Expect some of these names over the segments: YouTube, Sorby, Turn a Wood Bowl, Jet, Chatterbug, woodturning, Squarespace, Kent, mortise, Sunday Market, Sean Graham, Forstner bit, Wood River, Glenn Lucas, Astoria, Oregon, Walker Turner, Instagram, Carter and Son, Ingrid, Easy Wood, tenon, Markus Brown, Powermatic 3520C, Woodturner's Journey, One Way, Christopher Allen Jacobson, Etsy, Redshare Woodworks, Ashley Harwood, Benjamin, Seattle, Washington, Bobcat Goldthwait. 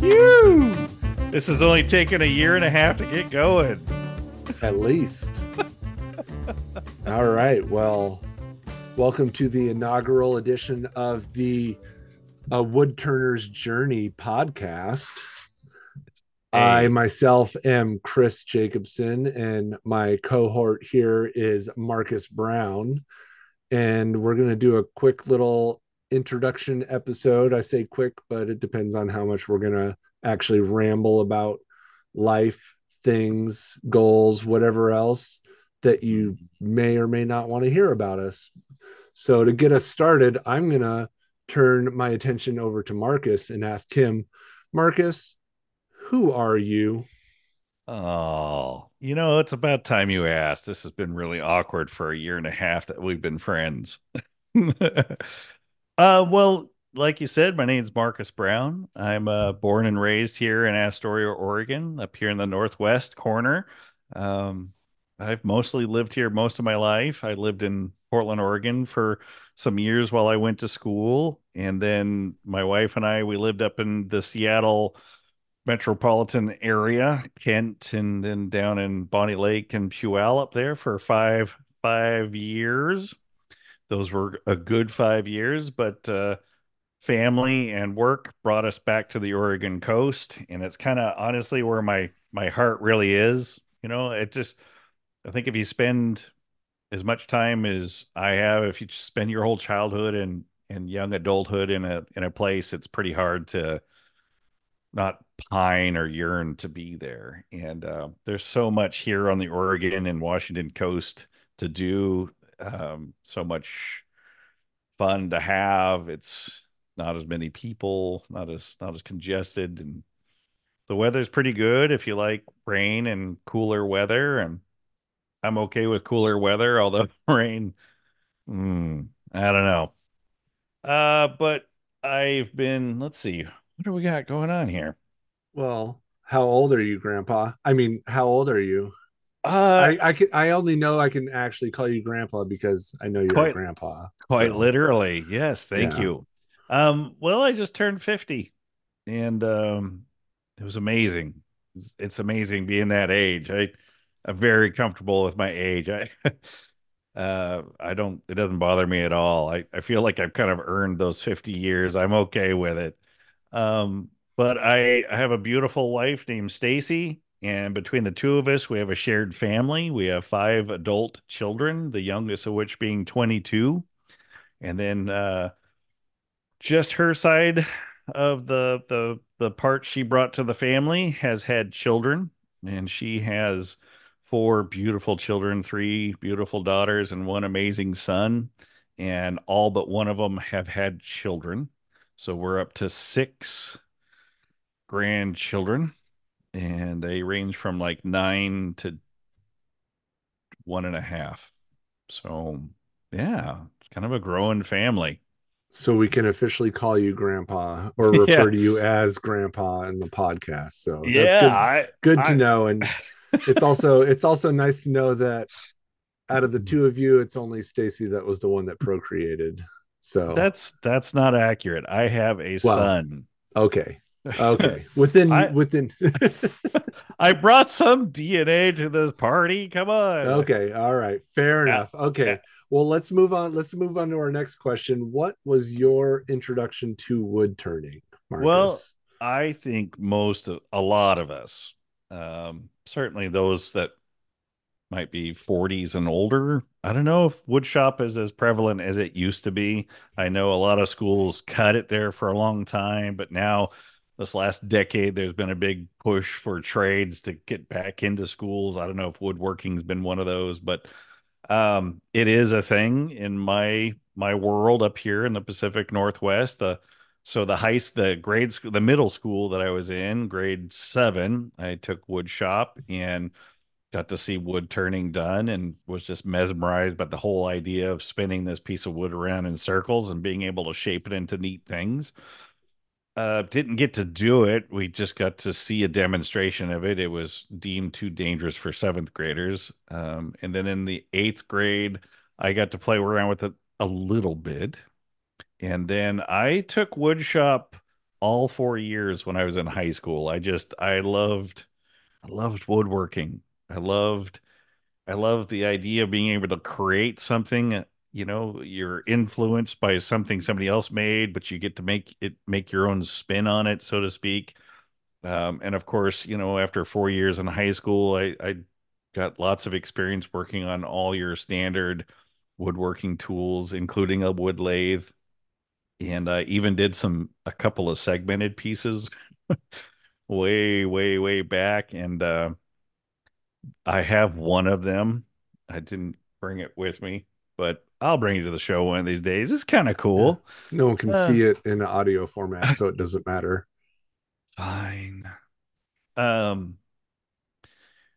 Woo! This has only taken a year and a half to get going. At least. All right. Well, welcome to the inaugural edition of the Woodturner's Journey podcast. I myself am Chris Jacobson, and my cohort here is Markus Brown. And we're going to do a quick little introduction episode. I say quick, but it depends on how much we're going to actually ramble about life, things, goals, whatever else that you may or may not want to hear about us. So to get us started, I'm going to turn my attention over to Markus and ask him, Markus, who are you? Oh, you know, it's about time you asked. This has been really awkward for a year and a half that we've been friends. Well, like you said, my name's Markus Brown. I'm born and raised here in Astoria, Oregon, up here in the northwest corner. I've mostly lived here most of my life. I lived in Portland, Oregon for some years while I went to school. And then my wife and I, we lived up in the Seattle metropolitan area, Kent, and then down in Bonney Lake and Puyallup there for five years. Those were a good 5 years, but family and work brought us back to the Oregon coast. And it's kind of honestly where my heart really is. You know, it just, I think if you spend as much time as I have, if you just spend your whole childhood and young adulthood in a place, it's pretty hard to not pine or yearn to be there. And there's so much here on the Oregon and Washington coast to do, so much fun to have. It's not as many people, not as congested, and the weather's pretty good if you like rain and cooler weather. And I'm okay with cooler weather, although rain, I don't know. But I've been, let's see, what do we got going on here? Well, how old are you, Grandpa? I mean, how old are you? I only know I can actually call you Grandpa because I know you're a Grandpa. Quite so. Literally. Yes. Thank you. Well, I just turned 50, and it was amazing. It's amazing being that age. I'm very comfortable with my age. It doesn't bother me at all. I feel like I've kind of earned those 50 years. I'm okay with it. But I have a beautiful wife named Stacy, and between the two of us, we have a shared family. We have five adult children, the youngest of which being 22. And then, just her side of the part she brought to the family has had children, and she has four beautiful children, three beautiful daughters and one amazing son, and all but one of them have had children. So we're up to six grandchildren, and they range from like 9 to 1.5. So yeah, it's kind of a growing family. So we can officially call you Grandpa, or refer to you as Grandpa in the podcast. So that's good. Good to know. And it's also nice to know that out of the two of you, it's only Stacy that was the one that procreated. So that's not accurate. I have a son. Okay. Within. I brought some DNA to this party. Come on. Okay. All right. Fair enough. Okay. Yeah. Well, let's move on. Let's move on to our next question. What was your introduction to wood turning, Markus? Well, I think a lot of us, certainly those that might be 40s and older. I don't know if woodshop is as prevalent as it used to be. I know a lot of schools cut it there for a long time, but now this last decade, there's been a big push for trades to get back into schools. I don't know if woodworking has been one of those, but it is a thing in my world up here in the Pacific Northwest. The middle school that I was in, grade 7, I took wood shop and got to see wood turning done, and was just mesmerized by the whole idea of spinning this piece of wood around in circles and being able to shape it into neat things. Didn't get to do it. We just got to see a demonstration of it. It was deemed too dangerous for 7th graders. And then in the 8th grade, I got to play around with it a little bit. And then I took woodshop all 4 years when I was in high school. I loved woodworking. I loved the idea of being able to create something. You know, you're influenced by something somebody else made, but you get to make your own spin on it, so to speak. And of course, you know, after 4 years in high school, I got lots of experience working on all your standard woodworking tools, including a wood lathe. And I even did a couple of segmented pieces way back. And I have one of them. I didn't bring it with me, but I'll bring you to the show one of these days. It's kind of cool. No one can see it in audio format, so it doesn't matter. Fine. And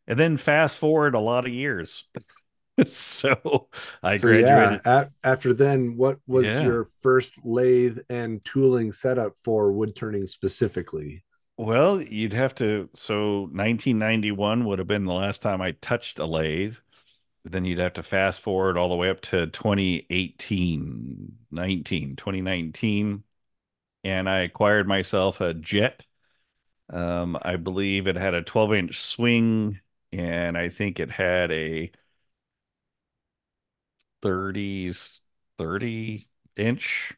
then fast forward a lot of years. So graduated. Yeah, after then, what was your first lathe and tooling setup for wood turning specifically? Well, you'd have to. So 1991 would have been the last time I touched a lathe. Then you'd have to fast forward all the way up to 2019. And I acquired myself a Jet. I believe it had a 12-inch swing, and I think it had a 30-inch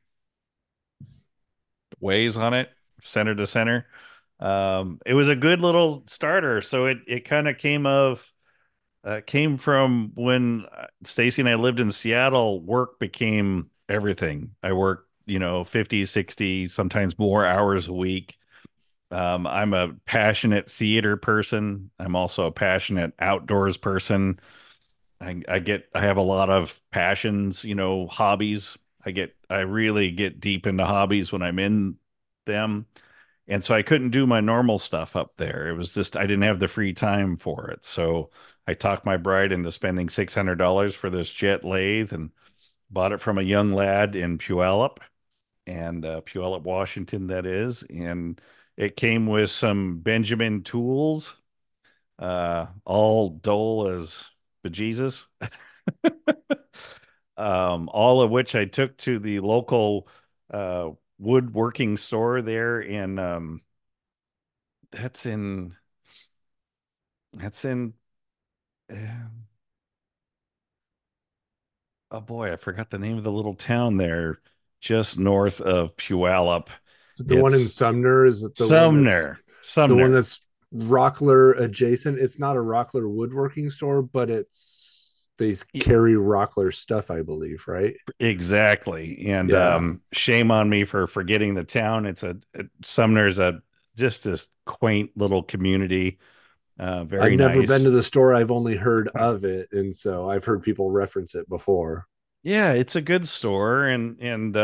ways on it, center to center. It was a good little starter. So it kind of came from when Stacy and I lived in Seattle. Work became everything. I worked, 50, 60, sometimes more hours a week. I'm a passionate theater person. I'm also a passionate outdoors person. I have a lot of passions, hobbies. I really get deep into hobbies when I'm in them. And so I couldn't do my normal stuff up there. It was just, I didn't have the free time for it. So I talked my bride into spending $600 for this Jet lathe and bought it from a young lad in Puyallup, Washington, that is. And it came with some Benjamin tools, all dull as bejesus, all of which I took to the local woodworking store there in oh boy, I forgot the name of the little town there, just north of Puyallup. Is it the one in Sumner? Is it the Sumner? Sumner, the one that's Rockler adjacent. It's not a Rockler woodworking store, but they carry Rockler stuff, I believe, right? Exactly. And shame on me for forgetting the town. It's Sumner's just this quaint little community. Very nice. I've never been to the store. I've only heard of it, and so I've heard people reference it before. Yeah, it's a good store, and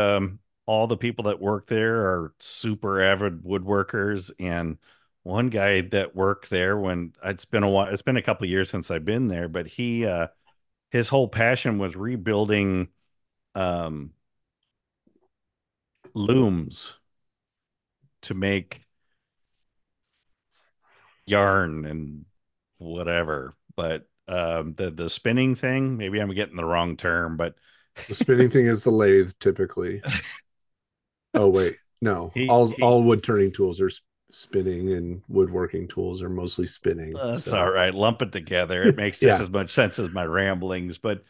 all the people that work there are super avid woodworkers. And one guy that worked there, when it's been a couple of years since I've been there, but he his whole passion was rebuilding looms to make yarn and whatever, but the spinning thing, maybe I'm getting the wrong term, but the spinning thing is the lathe typically. Oh wait, no, all wood turning tools are spinning and woodworking tools are mostly spinning. That's all right, lump it together, it makes just as much sense as my ramblings. But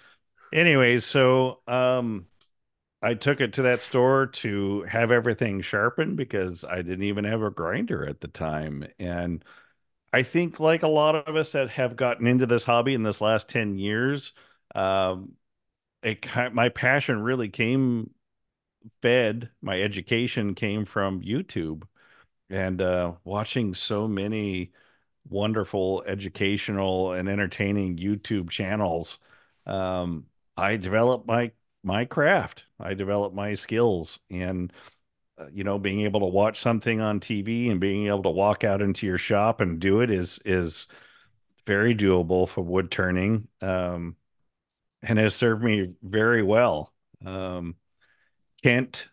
anyways, so I took it to that store to have everything sharpened because I didn't even have a grinder at the time. And I think, like a lot of us that have gotten into this hobby in this last 10 years, my passion really my education came from YouTube and watching so many wonderful educational and entertaining YouTube channels. I developed my craft. I developed my skills, and being able to watch something on TV and being able to walk out into your shop and do it is very doable for wood turning, and has served me very well. Kent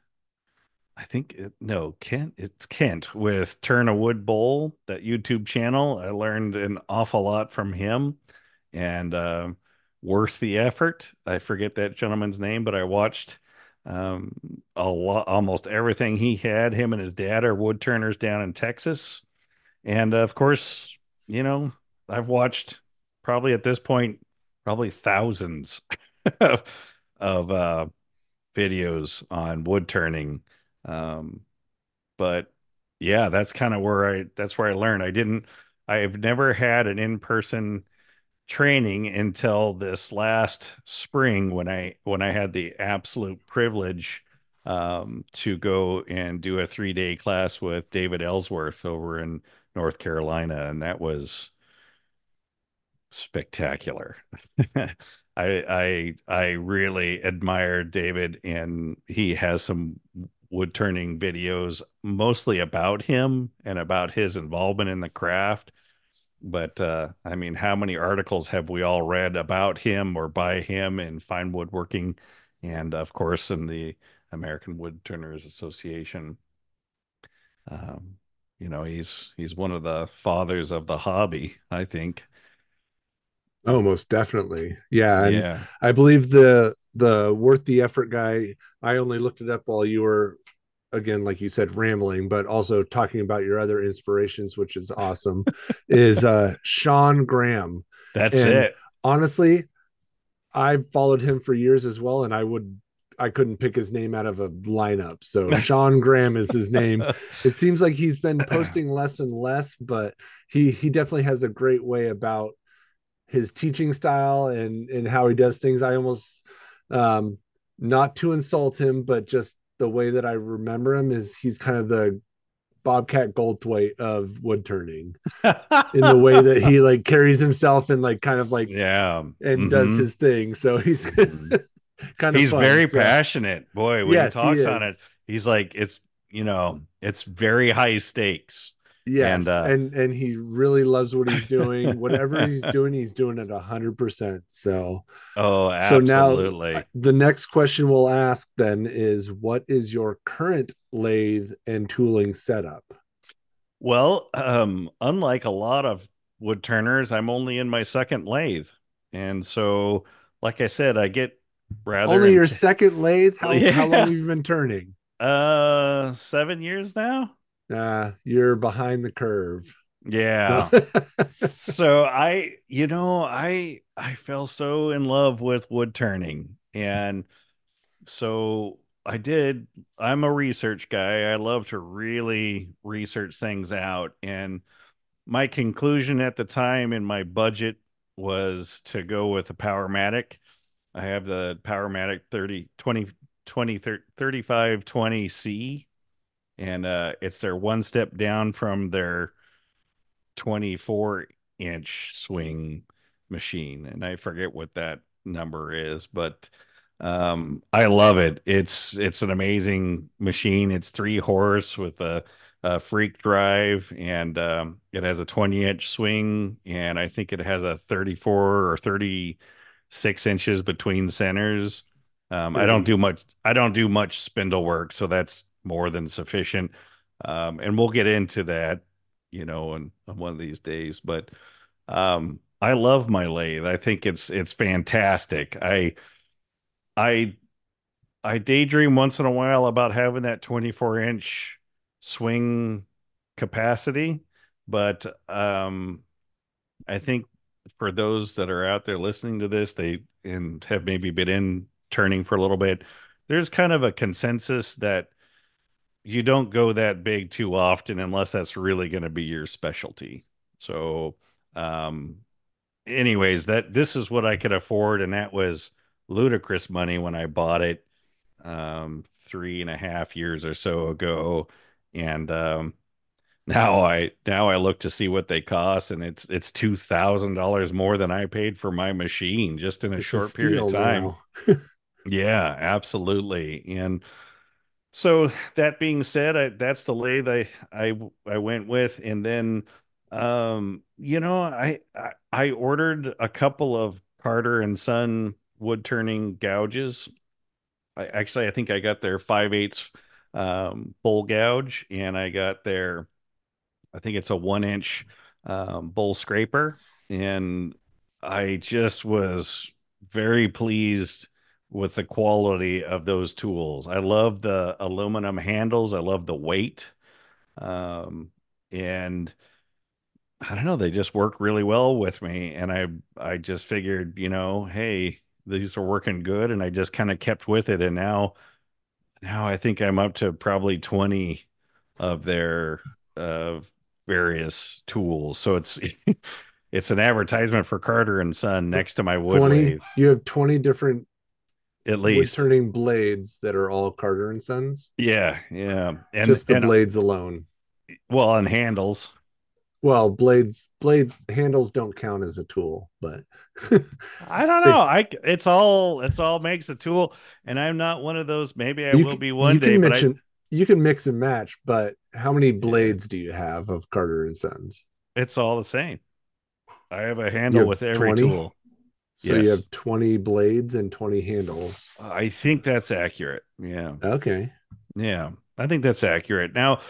I think it, no, Kent. It's Kent with Turn a Wood Bowl, that YouTube channel. I learned an awful lot from him, and worth the effort. I forget that gentleman's name, but I watched a lot, almost everything he had. Him and his dad are woodturners down in Texas, and of course, you know, I've watched probably at this point probably thousands of videos on wood turning. But yeah, that's kind of where I learned. I've never had an in-person training until this last spring when I had the absolute privilege to go and do a 3-day class with David Ellsworth over in North Carolina. And that was spectacular. I really admire David, and he has some wood turning videos mostly about him and about his involvement in the craft. But I mean, how many articles have we all read about him or by him in Fine Woodworking, and of course in the American Woodturners Association? You know, he's one of the fathers of the hobby, I think. Oh, most definitely. Yeah. And yeah, I believe the Worth the Effort guy, I only looked it up while you were, again, like you said, rambling, but also talking about your other inspirations, which is awesome, is Sean Graham. That's it. Honestly, I've followed him for years as well, and I couldn't pick his name out of a lineup. So Sean Graham is his name. It seems like he's been posting less and less, but he definitely has a great way about his teaching style and how he does things. I almost, not to insult him, but just the way that I remember him is he's kind of the Bobcat Goldthwait of wood turning in the way that he like carries himself and like kind of like, yeah, and does his thing. So he's he's fun, very passionate. Boy, when he talks on it, he's like, it's, you know, it's very high stakes. Yes, and he really loves what he's doing. Whatever he's doing it 100%. So, absolutely. So now the next question we'll ask then is, what is your current lathe and tooling setup? Well, unlike a lot of wood turners, I'm only in my second lathe, and so, like I said, I get rather only your second lathe. How long have you been turning? 7 years now. You're behind the curve. Yeah. So I fell so in love with wood turning. And so I'm a research guy. I love to really research things out. And my conclusion at the time in my budget was to go with a Powermatic. I have the Powermatic 3520C. And it's their one step down from their 24-inch swing machine. And I forget what that number is, but I love it. It's an amazing machine. It's 3 horse with a freak drive, and it has a 20-inch swing. And I think it has a 34 or 36 inches between centers. I don't do much spindle work, so that's more than sufficient, and we'll get into that, you know, on one of these days. But I love my lathe. I think it's fantastic. I daydream once in a while about having that 24-inch swing capacity, but I think for those that are out there listening to this, and have maybe been in turning for a little bit, there's kind of a consensus that you don't go that big too often unless that's really going to be your specialty. So anyways, this is what I could afford. And that was ludicrous money when I bought it 3.5 years or so ago. And now I look to see what they cost, and it's $2,000 more than I paid for my machine just in a short period of time. Yeah, absolutely. And so that being said, that's the lathe I went with. And then, you know, I ordered a couple of Carter and Son wood turning gouges. I think I got their 5/8 bowl gouge, and I got their, I think it's a 1-inch bowl scraper, and I just was very pleased with the quality of those tools. I love the aluminum handles. I love the weight. And I don't know, they just work really well with me. And I just figured, you know, hey, these are working good. And I just kind of kept with it. And now I think I'm up to probably 20 of their various tools. So it's an advertisement for Carter and Son next to my wood wave. You have 20 different at least turning blades that are all Carter and Sons. Yeah, yeah. And just the blades alone. Well, and handles. Well, blades handles don't count as a tool, but I don't know. It's all makes a tool, and I'm not one of those. Maybe I will be one day. But you can mix and match, but how many blades do you have of Carter and Sons? It's all the same. I have a handle with every 20? Tool. So yes. You have 20 blades and 20 handles. I think that's accurate. Yeah. Okay. Yeah. I think that's accurate. Now,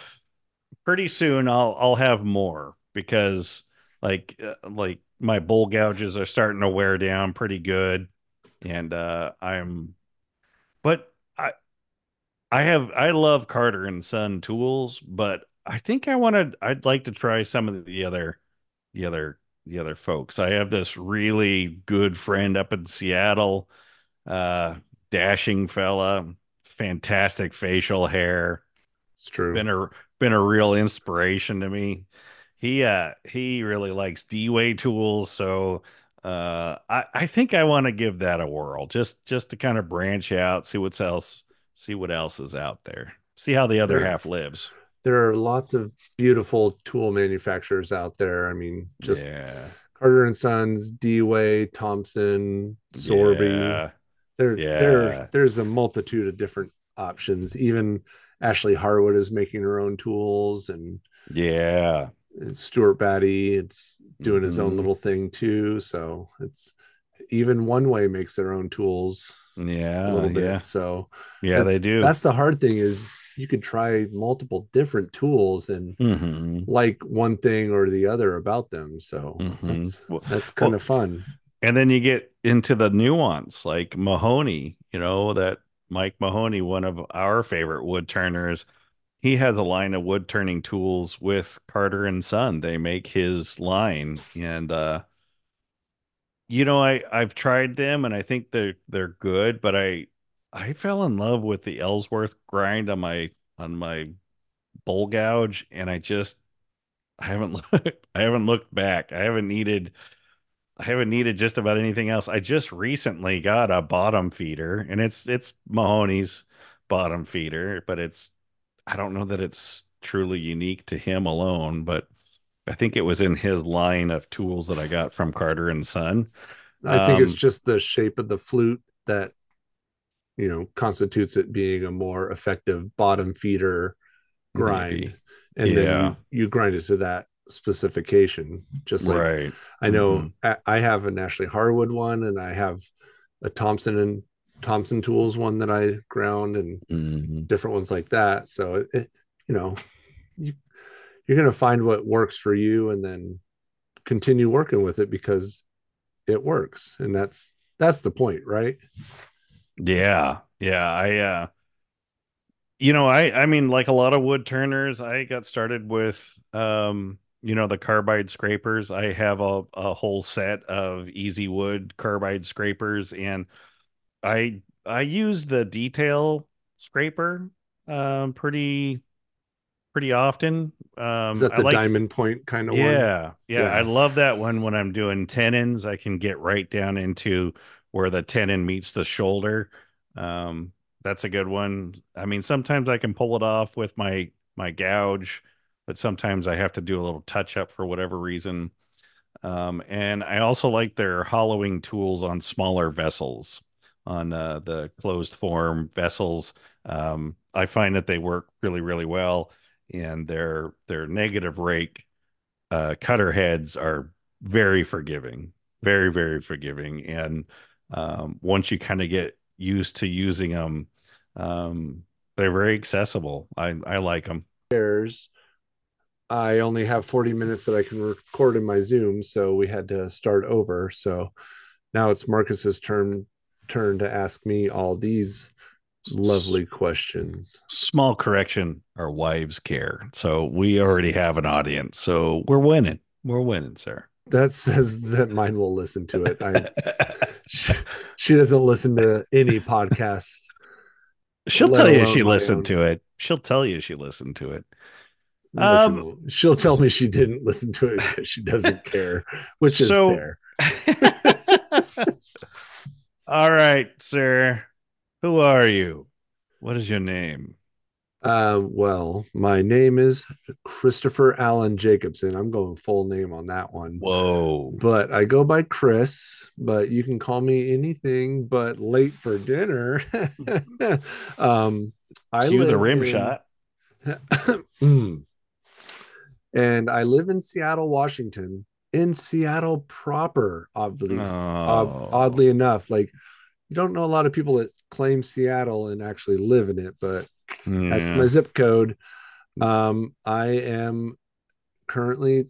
pretty soon I'll have more, because like my bowl gouges are starting to wear down pretty good. And I love Carter and Son tools, but I think I'd like to try some of the other folks. I have this really good friend up in Seattle, dashing fella, fantastic facial hair. It's true. Been a real inspiration to me. He really likes D-Way tools. So, I think I want to give that a whirl, just to kind of branch out, see what else is out there. See how the other half lives. There are lots of beautiful tool manufacturers out there. I mean, just Carter and Sons, D-Way, Thompson, Sorby. Yeah. There's a multitude of different options. Even Ashley Harwood is making her own tools, and Stuart Batty, it's doing his own little thing too. So it's even One Way makes their own tools. Yeah, a little bit. Yeah. So yeah, they do. That's the hard thing is. You could try multiple different tools and like one thing or the other about them. So that's kind of fun. And then you get into the nuance, like Mahoney, you know, that Mike Mahoney, one of our favorite wood turners, he has a line of wood turning tools with Carter and Son. They make his line, and, you know, I've tried them, and I think they're good, but I fell in love with the Ellsworth grind on my bowl gouge, and I haven't looked back. I haven't needed just about anything else. I just recently got a bottom feeder, and it's Mahoney's bottom feeder, but I don't know that it's truly unique to him alone, but I think it was in his line of tools that I got from Carter and Son. I think it's just the shape of the flute that, you know, constitutes it being a more effective bottom feeder grind. Maybe. And then you grind it to that specification. Just like I know I have an Ashley Harwood one, and I have a Thompson tools one that I ground, and different ones like that. So it you know, you're going to find what works for you, and then continue working with it because it works. And that's the point, right? Yeah. I mean, like a lot of wood turners, I got started with, you know, the carbide scrapers. I have a whole set of easy wood carbide scrapers, and I use the detail scraper, pretty often. Is that the diamond point kind of one? Yeah. I love that one. When I'm doing tenons, I can get right down into where the tenon meets the shoulder. That's a good one. I mean, sometimes I can pull it off with my gouge, but sometimes I have to do a little touch up for whatever reason. And I also like their hollowing tools on smaller vessels, on the closed form vessels. I find that they work really, really well, and their negative rake cutter heads are very forgiving, very, very forgiving. And once you kind of get used to using them, They're very accessible. I like them. I only have 40 minutes that I can record in my Zoom, so we had to start over. So now it's Markus's turn to ask me all these lovely questions. Small correction, our wives care. So we already have an audience. So we're winning. We're winning, sir. That says that mine will listen to it. She doesn't listen to any podcasts. She'll tell you she listened to it. She'll tell you she listened to it. She'll tell me she didn't listen to it because she doesn't care, which is fair. All right, sir. Who are you? What is your name? Well, my name is Christopher Allen Jacobson. I'm going full name on that one. Whoa. But I go by Chris, but you can call me anything but late for dinner. Cue the rim shot. And I live in Seattle, Washington, in Seattle proper, oddly enough. Like, you don't know a lot of people that claim Seattle and actually live in it, but yeah, that's my zip code. I am currently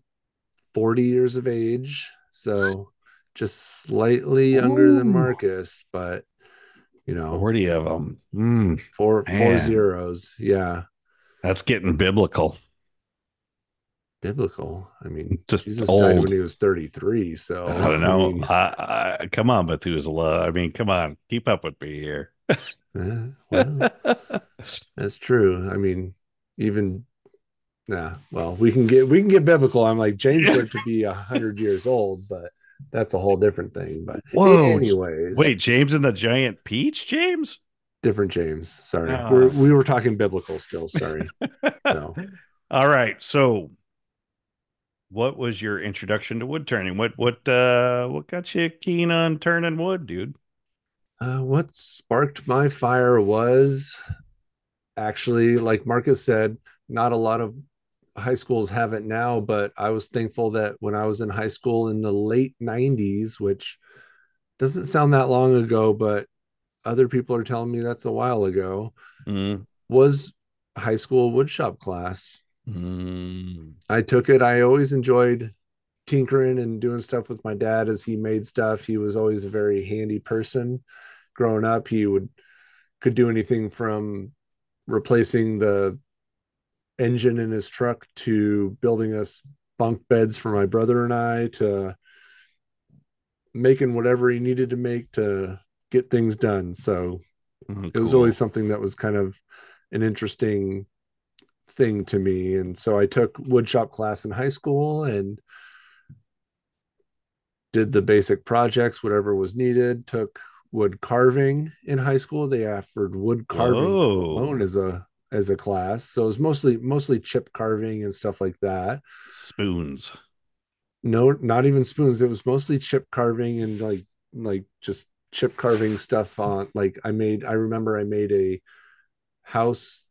40 years of age, so just slightly under than Markus, but you know, 40 of them. Four zeros. Yeah. That's getting biblical. Biblical. I mean, just Jesus old. Died when he was 33. So I don't know. I come on, Methuselah. I mean, come on, keep up with me here. Well, that's true. I mean, even we can get biblical. I'm like, James lived to be 100 years old, but that's a whole different thing. But anyways, wait, James and the Giant Peach, James. Different James. Sorry. We were talking biblical still. Sorry. No. All right. So what was your introduction to wood turning? What got you keen on turning wood, dude? What sparked my fire was actually, like Markus said, not a lot of high schools have it now, but I was thankful that when I was in high school in the late 90s, which doesn't sound that long ago, but other people are telling me that's a while ago, was high school woodshop class. I took it. I always enjoyed tinkering and doing stuff with my dad as he made stuff. He was always a very handy person. Growing up, he could do anything from replacing the engine in his truck to building us bunk beds for my brother and I, to making whatever he needed to make to get things done. So it was always something that was kind of an interesting thing to me. And so I took woodshop class in high school and did the basic projects, whatever was needed. Took wood carving in high school. They offered wood carving alone as a class. So it was mostly chip carving and stuff like that. Spoons. No, not even spoons. It was mostly chip carving and like just chip carving stuff on, like, I remember I made a house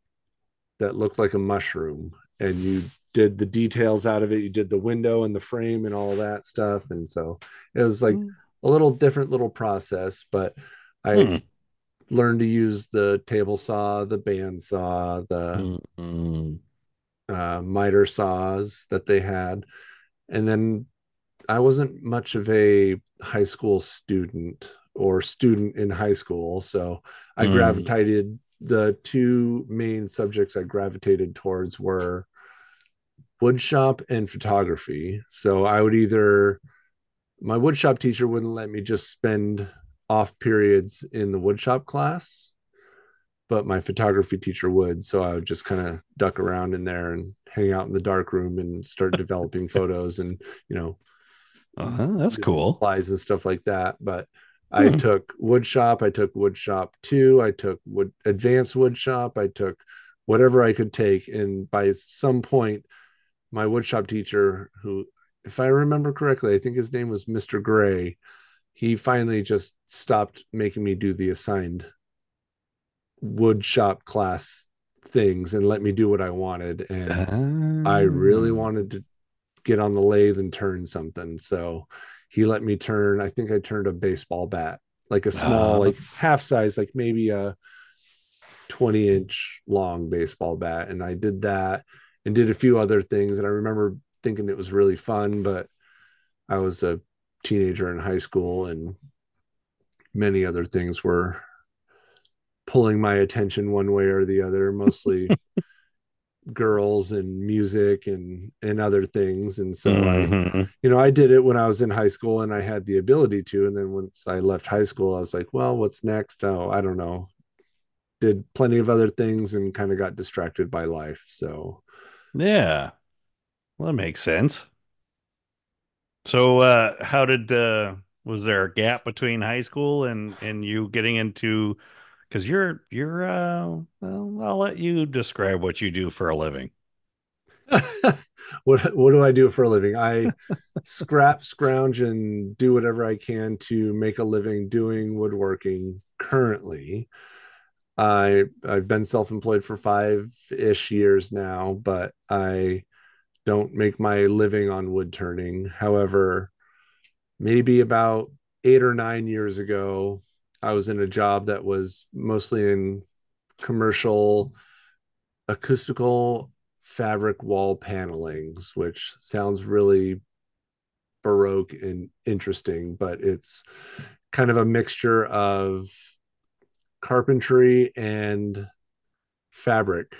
that looked like a mushroom, and you did the details out of it. You did the window and the frame and all that stuff. And so it was like a little different little process, but I learned to use the table saw, the band saw, the miter saws that they had. And then I wasn't much of a high school student or student in high school, so I gravitated, the two main subjects I gravitated towards were woodshop and photography. So I would either, my woodshop teacher wouldn't let me just spend off periods in the woodshop class, but my photography teacher would, so I would just kind of duck around in there and hang out in the dark room and start developing photos and, you know, that's cool, supplies and stuff like that. But I took woodshop. I took woodshop 2. I took advanced woodshop. I took whatever I could take. And by some point, my woodshop teacher, who, if I remember correctly, I think his name was Mr. Gray, he finally just stopped making me do the assigned woodshop class things and let me do what I wanted. And I really wanted to get on the lathe and turn something. So he let me turn, I think I turned a baseball bat, like a small, like half size, like maybe a 20-inch long baseball bat. And I did that and did a few other things. And I remember thinking it was really fun, but I was a teenager in high school and many other things were pulling my attention one way or the other, mostly girls and music and other things. And so I, you know, I did it when I was in high school and I had the ability to, and then once I left high school, I was like, well, what's next? Oh, I don't know. Did plenty of other things and kind of got distracted by life. So yeah, well, that makes sense. So how did, was there a gap between high school and you getting into, because you're, well, I'll let you describe what you do for a living. What do I do for a living? I scrap, scrounge, and do whatever I can to make a living doing woodworking currently. I've been self-employed for 5-ish years now, but I don't make my living on wood turning. However, maybe about 8 or 9 years ago, I was in a job that was mostly in commercial acoustical fabric wall panelings, which sounds really baroque and interesting, but it's kind of a mixture of carpentry and fabric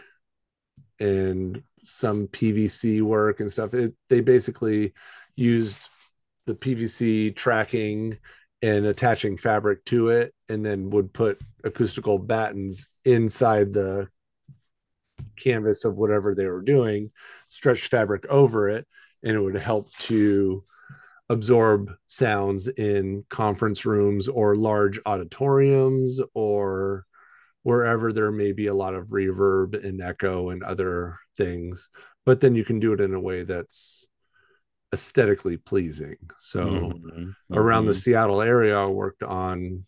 and some PVC work and stuff. They basically used the PVC tracking and attaching fabric to it, and then would put acoustical battens inside the canvas of whatever they were doing, stretch fabric over it, and it would help to absorb sounds in conference rooms or large auditoriums or wherever there may be a lot of reverb and echo and other things. But then you can do it in a way that's aesthetically pleasing. So around the Seattle area, I worked on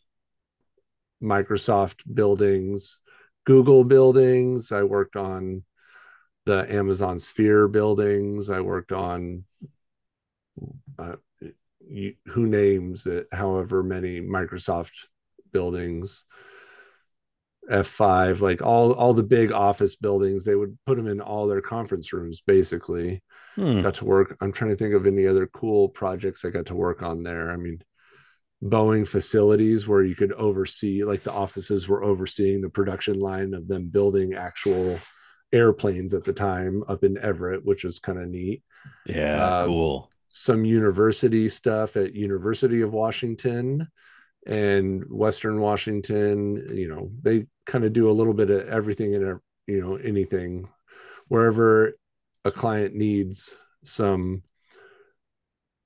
Microsoft buildings, Google buildings. I worked on the Amazon Sphere buildings. I worked on who names it, however many Microsoft buildings, F5, like all the big office buildings. They would put them in all their conference rooms, basically. Got to work. I'm trying to think of any other cool projects I got to work on there. I mean, Boeing facilities where you could oversee, like the offices were overseeing the production line of them building actual airplanes at the time up in Everett, which was kind of neat. Yeah, cool. Some university stuff at University of Washington and Western Washington. You know, they kind of do a little bit of everything and, you know, anything wherever a client needs some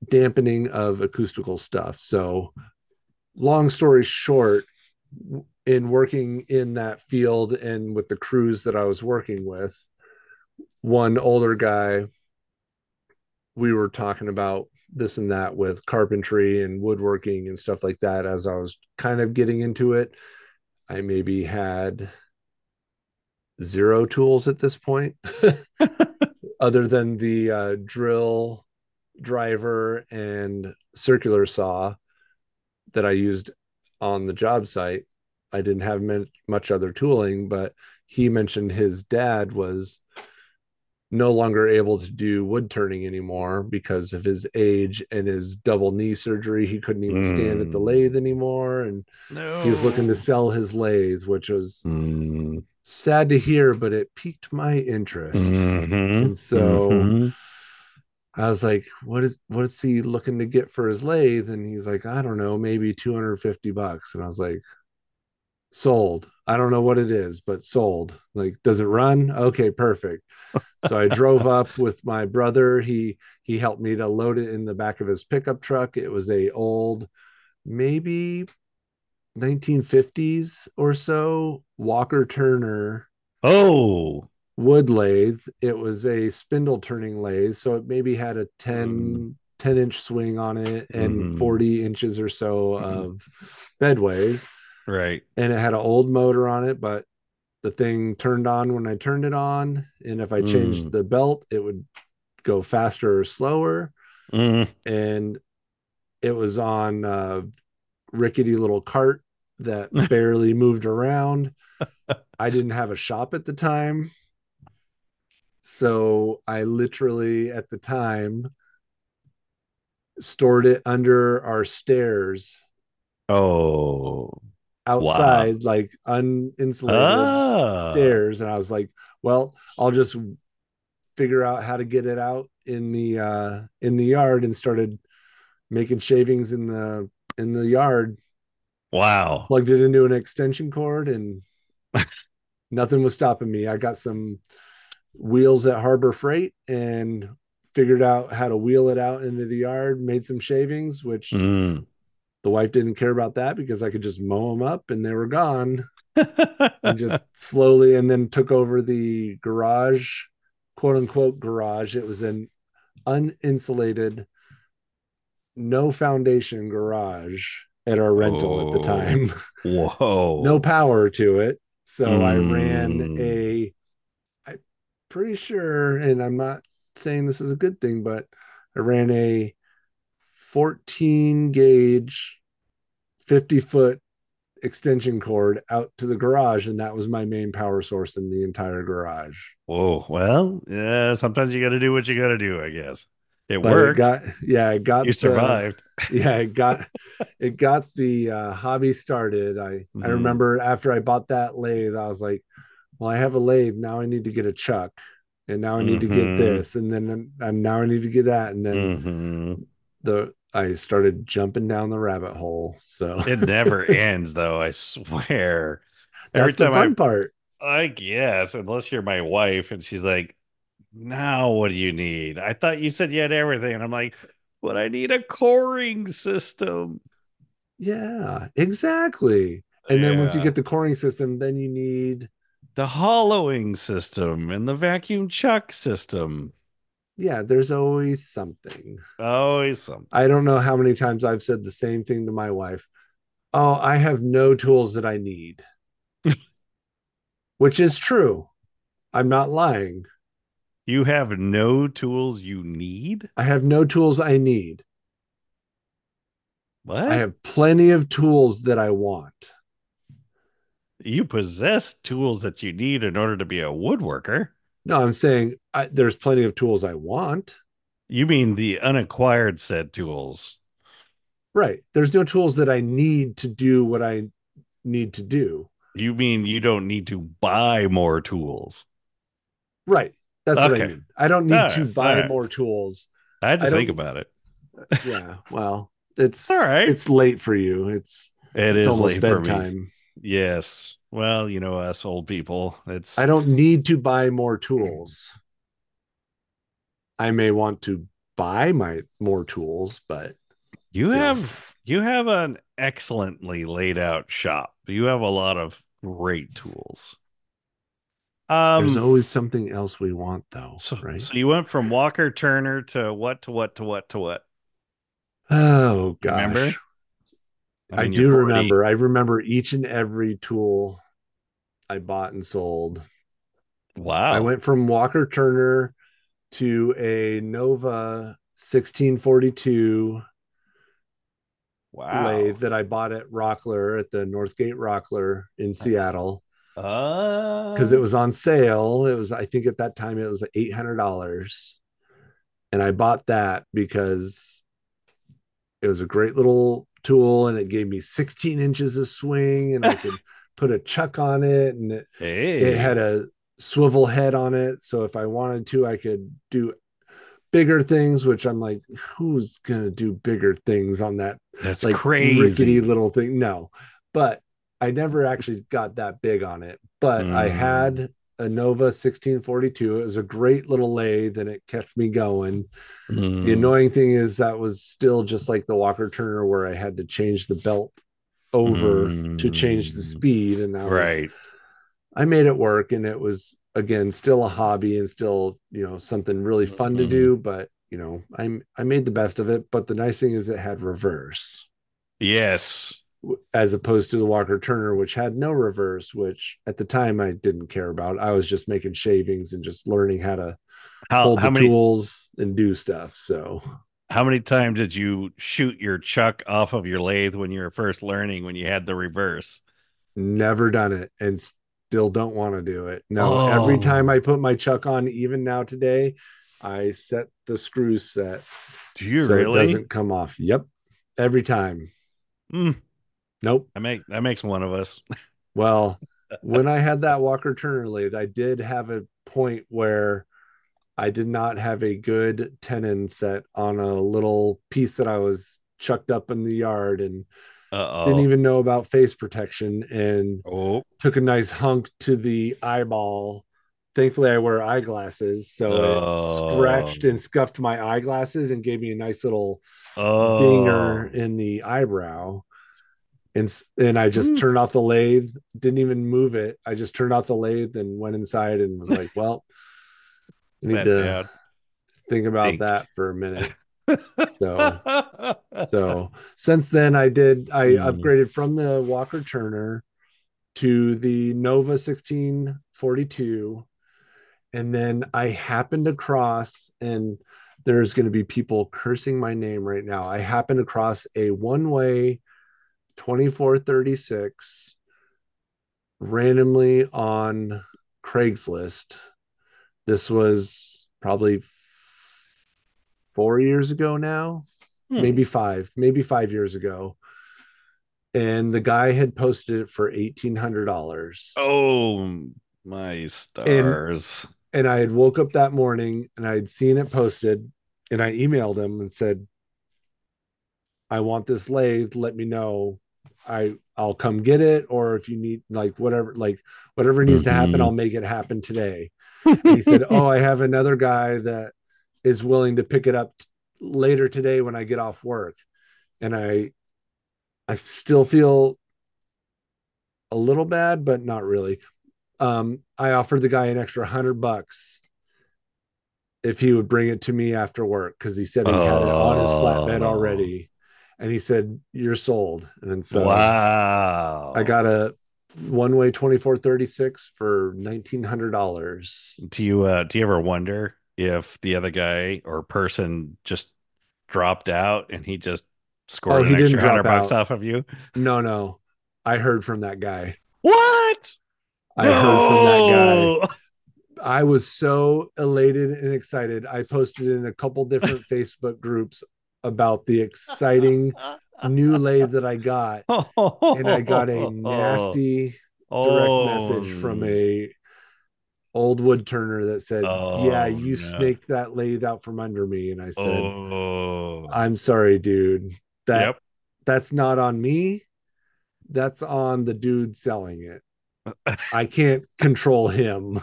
dampening of acoustical stuff. So long story short, in working in that field and with the crews that I was working with, one older guy, we were talking about this and that with carpentry and woodworking and stuff like that. As I was kind of getting into it, I maybe had 0 tools at this point, other than the drill, driver, and circular saw that I used on the job site. I didn't have much other tooling, but he mentioned his dad was no longer able to do wood turning anymore because of his age and his double knee surgery. He couldn't even stand at the lathe anymore. And he was looking to sell his lathe, which was sad to hear, but it piqued my interest. And so I was like, what is he looking to get for his lathe? And he's like, I don't know, maybe $250. And I was like, sold. I don't know what it is, but sold. Like, does it run? Okay, perfect. So I drove up with my brother. He helped me to load it in the back of his pickup truck. It was a old, maybe 1950s or so, Walker Turner wood lathe. It was a spindle turning lathe, so it maybe had a 10-inch swing on it and 40 inches or so of bedways. Right. And it had an old motor on it, but the thing turned on when I turned it on. And if I changed the belt, it would go faster or slower. And it was on a rickety little cart that barely moved around. I didn't have a shop at the time. So I literally at the time stored it under our stairs. Oh, outside, wow. Like uninsulated stairs. And I was like, well, I'll just figure out how to get it out in the yard, and started making shavings in the yard. Wow. Plugged it into an extension cord and nothing was stopping me. I got some wheels at Harbor Freight and figured out how to wheel it out into the yard, made some shavings, which the wife didn't care about that because I could just mow them up and they were gone. And just slowly, and then took over the garage, quote unquote garage. It was an uninsulated, no foundation garage at our rental at the time. Whoa. No power to it. So I ran a, I'm pretty sure, and I'm not saying this is a good thing, but I ran a 14 gauge 50-foot extension cord out to the garage, and that was my main power source in the entire garage. Whoa. Well, yeah, sometimes you got to do what you got to do, I guess. It worked. It got. You survived. It got the hobby started. I remember after I bought that lathe, I was like, well, I have a lathe. Now I need to get a chuck, and now I need to get this. And then now I need to get that. And then I started jumping down the rabbit hole. So it never ends though. I swear. That's the fun part. I guess, unless you're my wife and she's like, now what do you need? I thought you said you had everything. And I'm like, but I need a coring system. Yeah, exactly. And then once you get the coring system, then you need the hollowing system and the vacuum chuck system. Yeah, there's always something. Always something. I don't know how many times I've said the same thing to my wife. Oh, I have no tools that I need. Which is true. I'm not lying. You have no tools you need? I have no tools I need. What? I have plenty of tools that I want. You possess tools that you need in order to be a woodworker. No, I'm saying there's plenty of tools I want. You mean the unacquired said tools. Right. There's no tools that I need to do what I need to do. You mean you don't need to buy more tools? Right. That's okay. What I mean. I don't need to buy more tools. I had to think about it. Yeah. Well, it's all right. It's late for you. It's almost late bedtime. For me. Yes. Well, you know, us old people. I don't need to buy more tools. I may want to buy more tools, but you have an excellently laid out shop. You have a lot of great tools. There's always something else we want, though. So, right? So you went from Walker Turner to what? Oh gosh. Remember? I do remember. I remember each and every tool I bought and sold. Wow. I went from Walker Turner to a Nova 1642 lathe that I bought at Rockler, at the Northgate Rockler in Seattle. Oh. Because it was on sale. It was, I think at that time, it was $800. And I bought that because it was a great little tool, and it gave me 16 inches of swing, and I could put a chuck on it, and it had a swivel head on it, so if I wanted to, I could do bigger things, which I'm like, who's gonna do bigger things on that? That's like crazy rickety little thing. No, but I never actually got that big on it, but I had a Nova 1642. It was a great little lathe, and it kept me going. The annoying thing is that was still just like the Walker Turner, where I had to change the belt over to change the speed, and that was, I made it work, and it was again still a hobby and still, you know, something really fun to do, but you know, I made the best of it. But the nice thing is it had reverse, as opposed to the Walker Turner, which had no reverse, which at the time I didn't care about. I was just making shavings and just learning how to hold the tools and do stuff. So How many times did you shoot your chuck off of your lathe when you were first learning, when you had the reverse? Never done it, and still don't want to do it. No, oh. Every time I put my chuck on, even now today, I set the screw set. Do you so really? It doesn't come off. Yep. Every time. Mm. Nope. That makes one of us. Well, when I had that Walker Turner lathe, I did have a point where I did not have a good tenon set on a little piece that I was chucked up in the yard, and didn't even know about face protection, and took a nice hunk to the eyeball. Thankfully, I wear eyeglasses, so it scratched and scuffed my eyeglasses and gave me a nice little dinger in the eyebrow. And I just turned off the lathe, didn't even move it. I just turned off the lathe and went inside and was like, well, need to think about that for a minute. So since then I upgraded from the Walker Turner to the Nova 1642. And then I happened across, and there's going to be people cursing my name right now, I happened across a One-Way 2436 randomly on Craigslist. This was probably 4 years ago now, maybe five years ago. And the guy had posted it for $1,800. Oh, my stars. And I had woke up that morning and I had seen it posted, and I emailed him and said, I want this lathe. Let me know. I'll come get it. Or if you need whatever needs to happen, I'll make it happen today. And he said, oh, I have another guy that is willing to pick it up later today when I get off work. And I still feel a little bad, but not really. I offered the guy an extra $100 if he would bring it to me after work, because he said he had it on his flatbed already. And he said, you're sold. And so I got a One-Way 2436 for $1,900. Do you ever wonder if the other guy or person just dropped out and he just scored an extra $100 off of you? No. I heard from that guy. What? I heard from that guy. I was so elated and excited. I posted in a couple different Facebook groups about the exciting new lathe that I got. And I got a nasty direct message from a old woodturner that said, you snaked that lathe out from under me. And I said, I'm sorry, dude. That's not on me. That's on the dude selling it. I can't control him,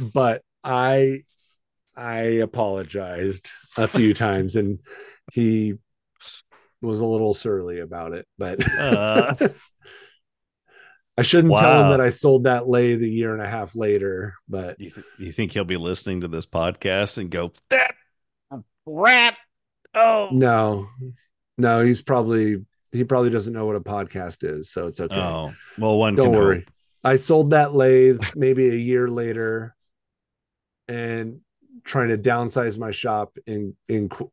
but I apologized a few times, and he was a little surly about it, but I shouldn't tell him that I sold that lathe a year and a half later. But you think he'll be listening to this podcast and go, that crap? Oh no, he probably doesn't know what a podcast is, so it's okay. Oh well, don't worry. I sold that lathe maybe a year later, and trying to downsize my shop in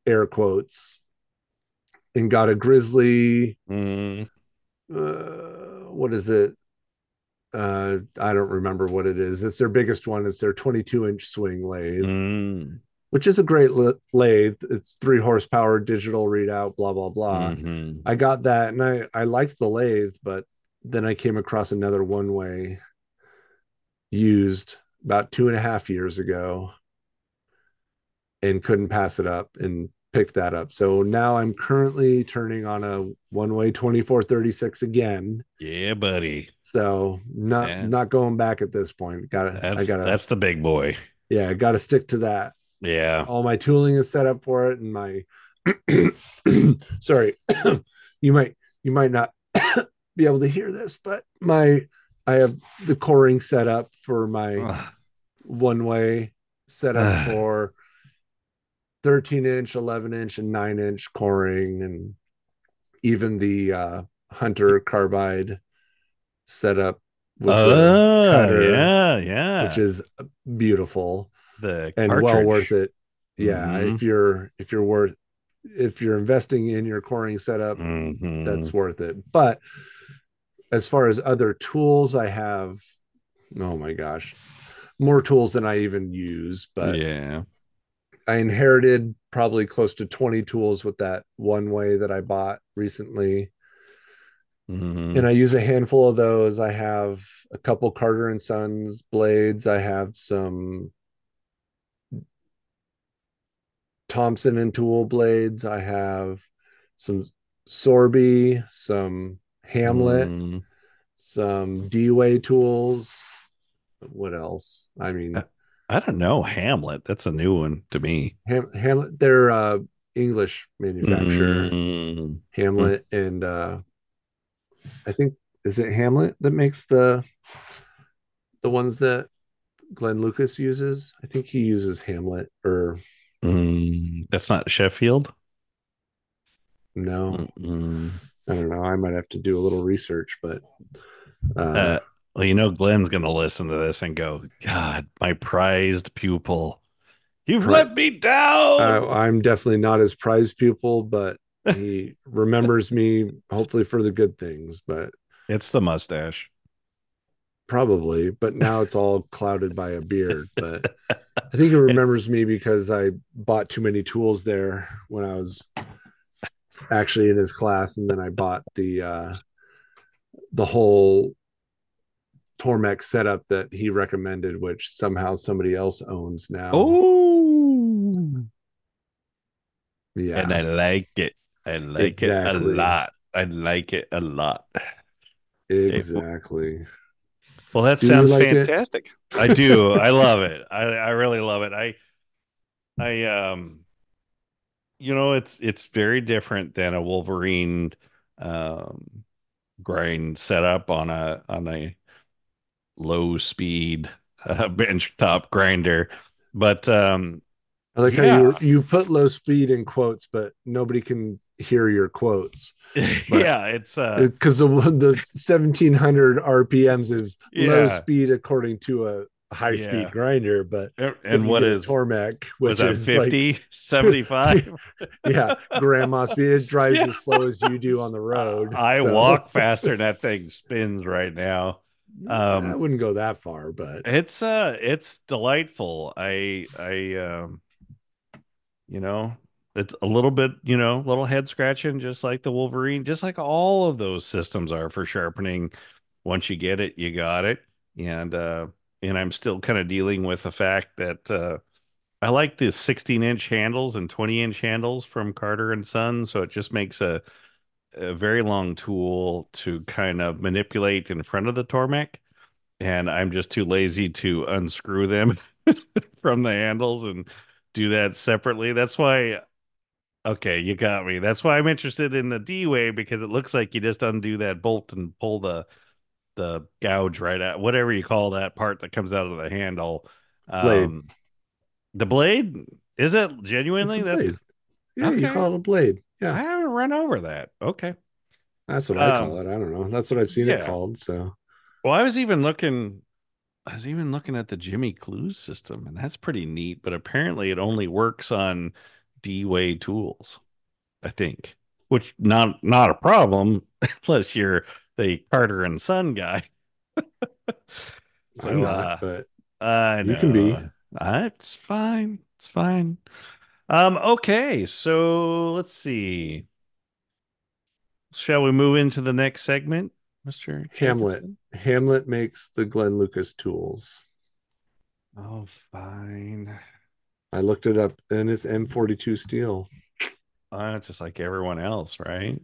air quotes, and got a Grizzly. What is it? I don't remember what it is. It's their biggest one. It's their 22-inch swing lathe, which is a great lathe. It's 3 horsepower digital readout, blah, blah, blah. I got that, and I liked the lathe, but then I came across another One-Way used about 2.5 years ago, and couldn't pass it up, and picked that up. So now I'm currently turning on a One-Way 2436 again. Yeah, buddy. So not going back at this point. That's the big boy. Yeah, gotta stick to that. Yeah. All my tooling is set up for it, and my sorry. you might not be able to hear this, but I have the coring set up for my One-Way, set up for 13-inch, 11-inch, and 9-inch coring, and even the Hunter carbide setup with the cutter, which is beautiful, and cartridge. Well worth it. Yeah, if you're if you're investing in your coring setup, that's worth it. But as far as other tools, I have, oh my gosh, more tools than I even use. But yeah, I inherited probably close to 20 tools with that One Way that I bought recently. And I use a handful of those. I have a couple Carter and Sons blades. I have some Thompson and Tool blades. I have some Sorby, some Hamlet, some D-Way tools. What else? I mean, I don't know. Hamlet. That's a new one to me. Hamlet. They're English manufacturer. Hamlet and... I think, is it Hamlet that makes the ones that Glenn Lucas uses? I think he uses Hamlet, or that's not Sheffield. No, I don't know. I might have to do a little research, but well, you know, Glenn's going to listen to this and go, "God, my prized pupil, you've let me down." I'm definitely not his prized pupil, but. He remembers me, hopefully for the good things, but it's the mustache, probably. But now it's all clouded by a beard. But I think he remembers me because I bought too many tools there when I was actually in his class, and then I bought the whole Tormek setup that he recommended, which somehow somebody else owns now. Oh, yeah, and I like it. I like it a lot. I like it a lot. Exactly. Well, that sounds like fantastic. I do. I love it. I really love it. I you know, it's very different than a Wolverine grind setup on a low speed bench top grinder, but I like how you put low speed in quotes, but nobody can hear your quotes. But yeah, it's because the 1700 RPMs is low speed according to a high speed grinder. But and what is Tormek, which is 50, like, 75? Yeah, grandma speed. It drives as slow as you do on the road. I walk faster, and that thing spins right now. I wouldn't go that far, but it's delightful. I you know, it's a little bit, you know, little head scratching, just like the Wolverine, just like all of those systems are for sharpening. Once you get it, you got it. And I'm still kind of dealing with the fact that I like the 16-inch handles and 20-inch handles from Carter and Son. So it just makes a very long tool to kind of manipulate in front of the Tormek. And I'm just too lazy to unscrew them from the handles and do that separately. That's why, okay, you got me. That's why I'm interested in the D-Way, because it looks like you just undo that bolt and pull the gouge right out, whatever you call that part that comes out of the handle. Blade. The blade? Is it genuinely? That's blade. Yeah, okay. You call it a blade. Yeah. I haven't run over that. Okay. That's what I call it. I don't know. That's what I've seen it called. So, well, I was even looking at the Jimmy Clues system, and that's pretty neat, but apparently it only works on D-Way tools, I think, which not a problem unless you're the Carter and Son guy. So, I'm not, but I know. You can be. It's fine. It's fine. Okay, so let's see. Shall we move into the next segment? Mr. Hamlet. Jacobson? Hamlet makes the Glenn Lucas tools. Oh, fine. I looked it up, and it's M42 steel. Just like everyone else, right?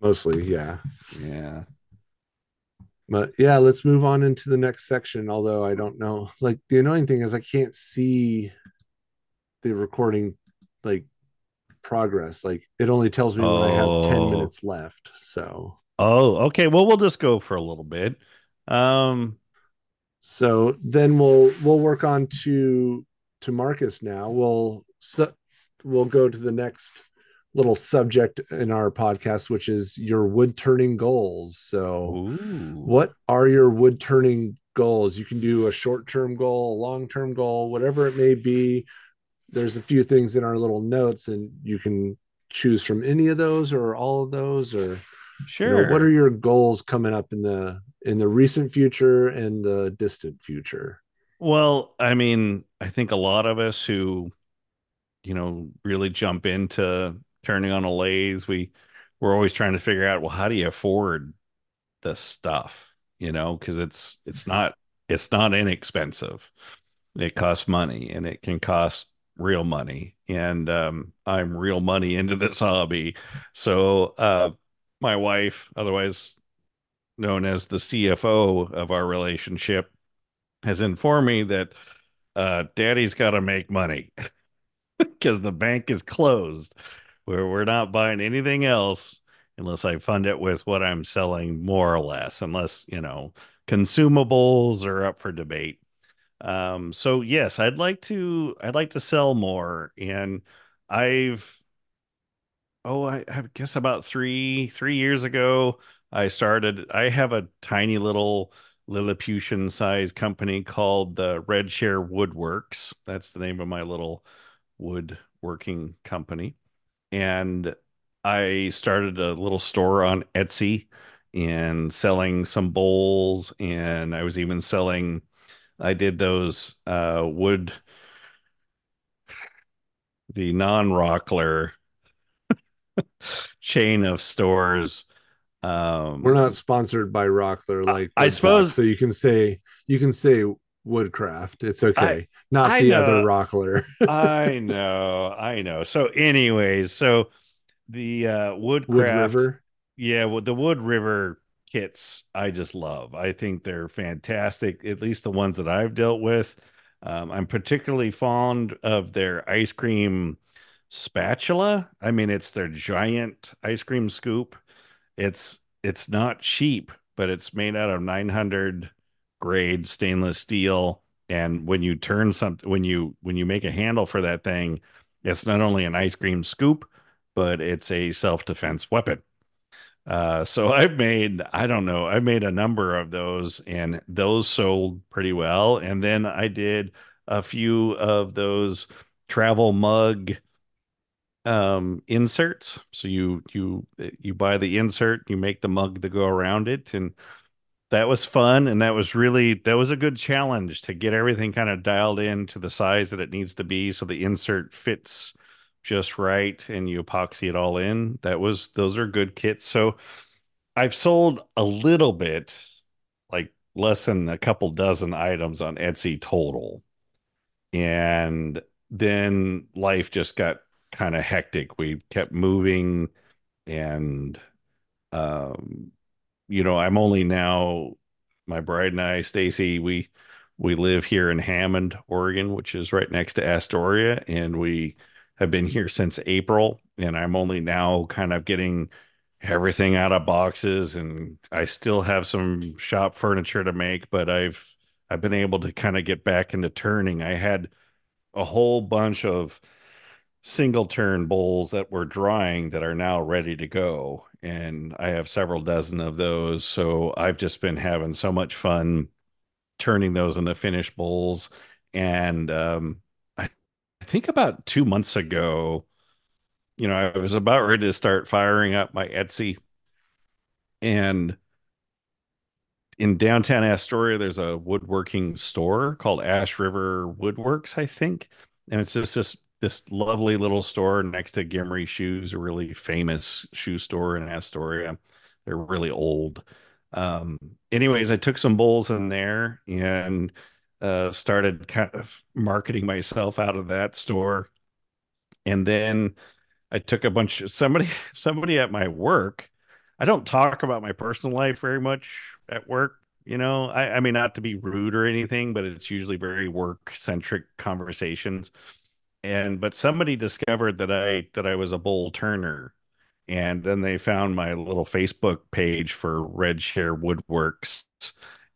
Mostly, yeah. Yeah. But yeah, let's move on into the next section, although I don't know. Like, the annoying thing is I can't see the recording, like, progress. Like, it only tells me when I have 10 minutes left, so... Oh, okay. Well, we'll just go for a little bit. So then we'll work on to Markus now. We'll go to the next little subject in our podcast, which is your wood turning goals. So what are your wood turning goals? You can do a short-term goal, a long-term goal, whatever it may be. There's a few things in our little notes, and you can choose from any of those or all of those, or sure, you know, what are your goals coming up in the recent future and the distant future? Well, I mean, I think a lot of us who, you know, really jump into turning on a lathe, we're always trying to figure out, well, how do you afford this stuff? You know, because it's not inexpensive. It costs money, and it can cost real money. And I'm real money into this hobby. So my wife, otherwise known as the CFO of our relationship, has informed me that daddy's got to make money because the bank is closed, where we're not buying anything else unless I fund it with what I'm selling, more or less, unless, you know, consumables are up for debate. So yes, I'd like to sell more. And I guess about three years ago, I have a tiny little Lilliputian sized company called the Redshare Woodworks. That's the name of my little woodworking company. And I started a little store on Etsy and selling some bowls. And I was even selling, I did those wood, the non-Rockler chain of stores. We're not sponsored by Rockler, like I suppose. Box, so you can say Woodcraft. It's okay. Other Rockler. I know. So anyways, so the Woodcraft, Wood River. Yeah, well, the Wood River kits I just love. I think they're fantastic, at least the ones that I've dealt with. I'm particularly fond of their ice cream spatula. I mean, it's their giant ice cream scoop. It's not cheap, but it's made out of 900 grade stainless steel, and when you make a handle for that thing, it's not only an ice cream scoop, but it's a self-defense weapon. So I've made a number of those, and those sold pretty well. And then I did a few of those travel mug inserts. So you buy the insert, you make the mug to go around it, and that was fun. And that was a good challenge to get everything kind of dialed in to the size that it needs to be, so the insert fits just right and you epoxy it all in. Those are good kits. So I've sold a little bit, like less than a couple dozen items on Etsy total. And then life just got kind of hectic. We kept moving, and you know, I'm only now, my bride and I, Stacy, we live here in Hammond, Oregon, which is right next to Astoria, and we have been here since April, and I'm only now kind of getting everything out of boxes, and I still have some shop furniture to make, but I've been able to kind of get back into turning. I had a whole bunch of single turn bowls that were drying that are now ready to go, and I have several dozen of those. So I've just been having so much fun turning those into finished bowls. And I think about 2 months ago, you know, I was about ready to start firing up my Etsy, and in downtown Astoria, there's a woodworking store called Ash River Woodworks, I think. And it's just this lovely little store next to Gimri Shoes, a really famous shoe store in Astoria. They're really old. Anyways, I took some bowls in there and started kind of marketing myself out of that store. And then I took a bunch of somebody at my work. I don't talk about my personal life very much at work. You know, I mean, not to be rude or anything, but it's usually very work centric conversations. But somebody discovered that I was a bowl turner, and then they found my little Facebook page for Redshare Woodworks,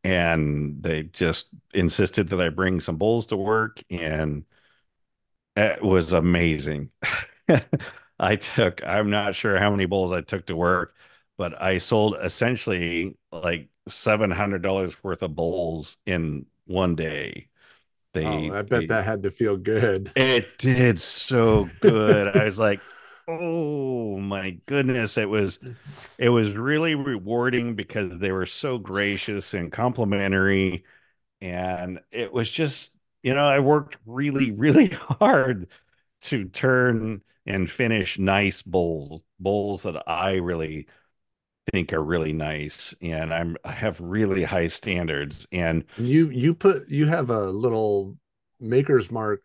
and they just insisted that I bring some bowls to work, and it was amazing. I'm not sure how many bowls I took to work, but I sold essentially like $700 worth of bowls in one day. I bet that had to feel good. It did so good. I was like, Oh my goodness. It was really rewarding because they were so gracious and complimentary. And it was just, you know, I worked really, really hard to turn and finish nice bowls that I really think are really nice. And I have really high standards. And you have a little maker's mark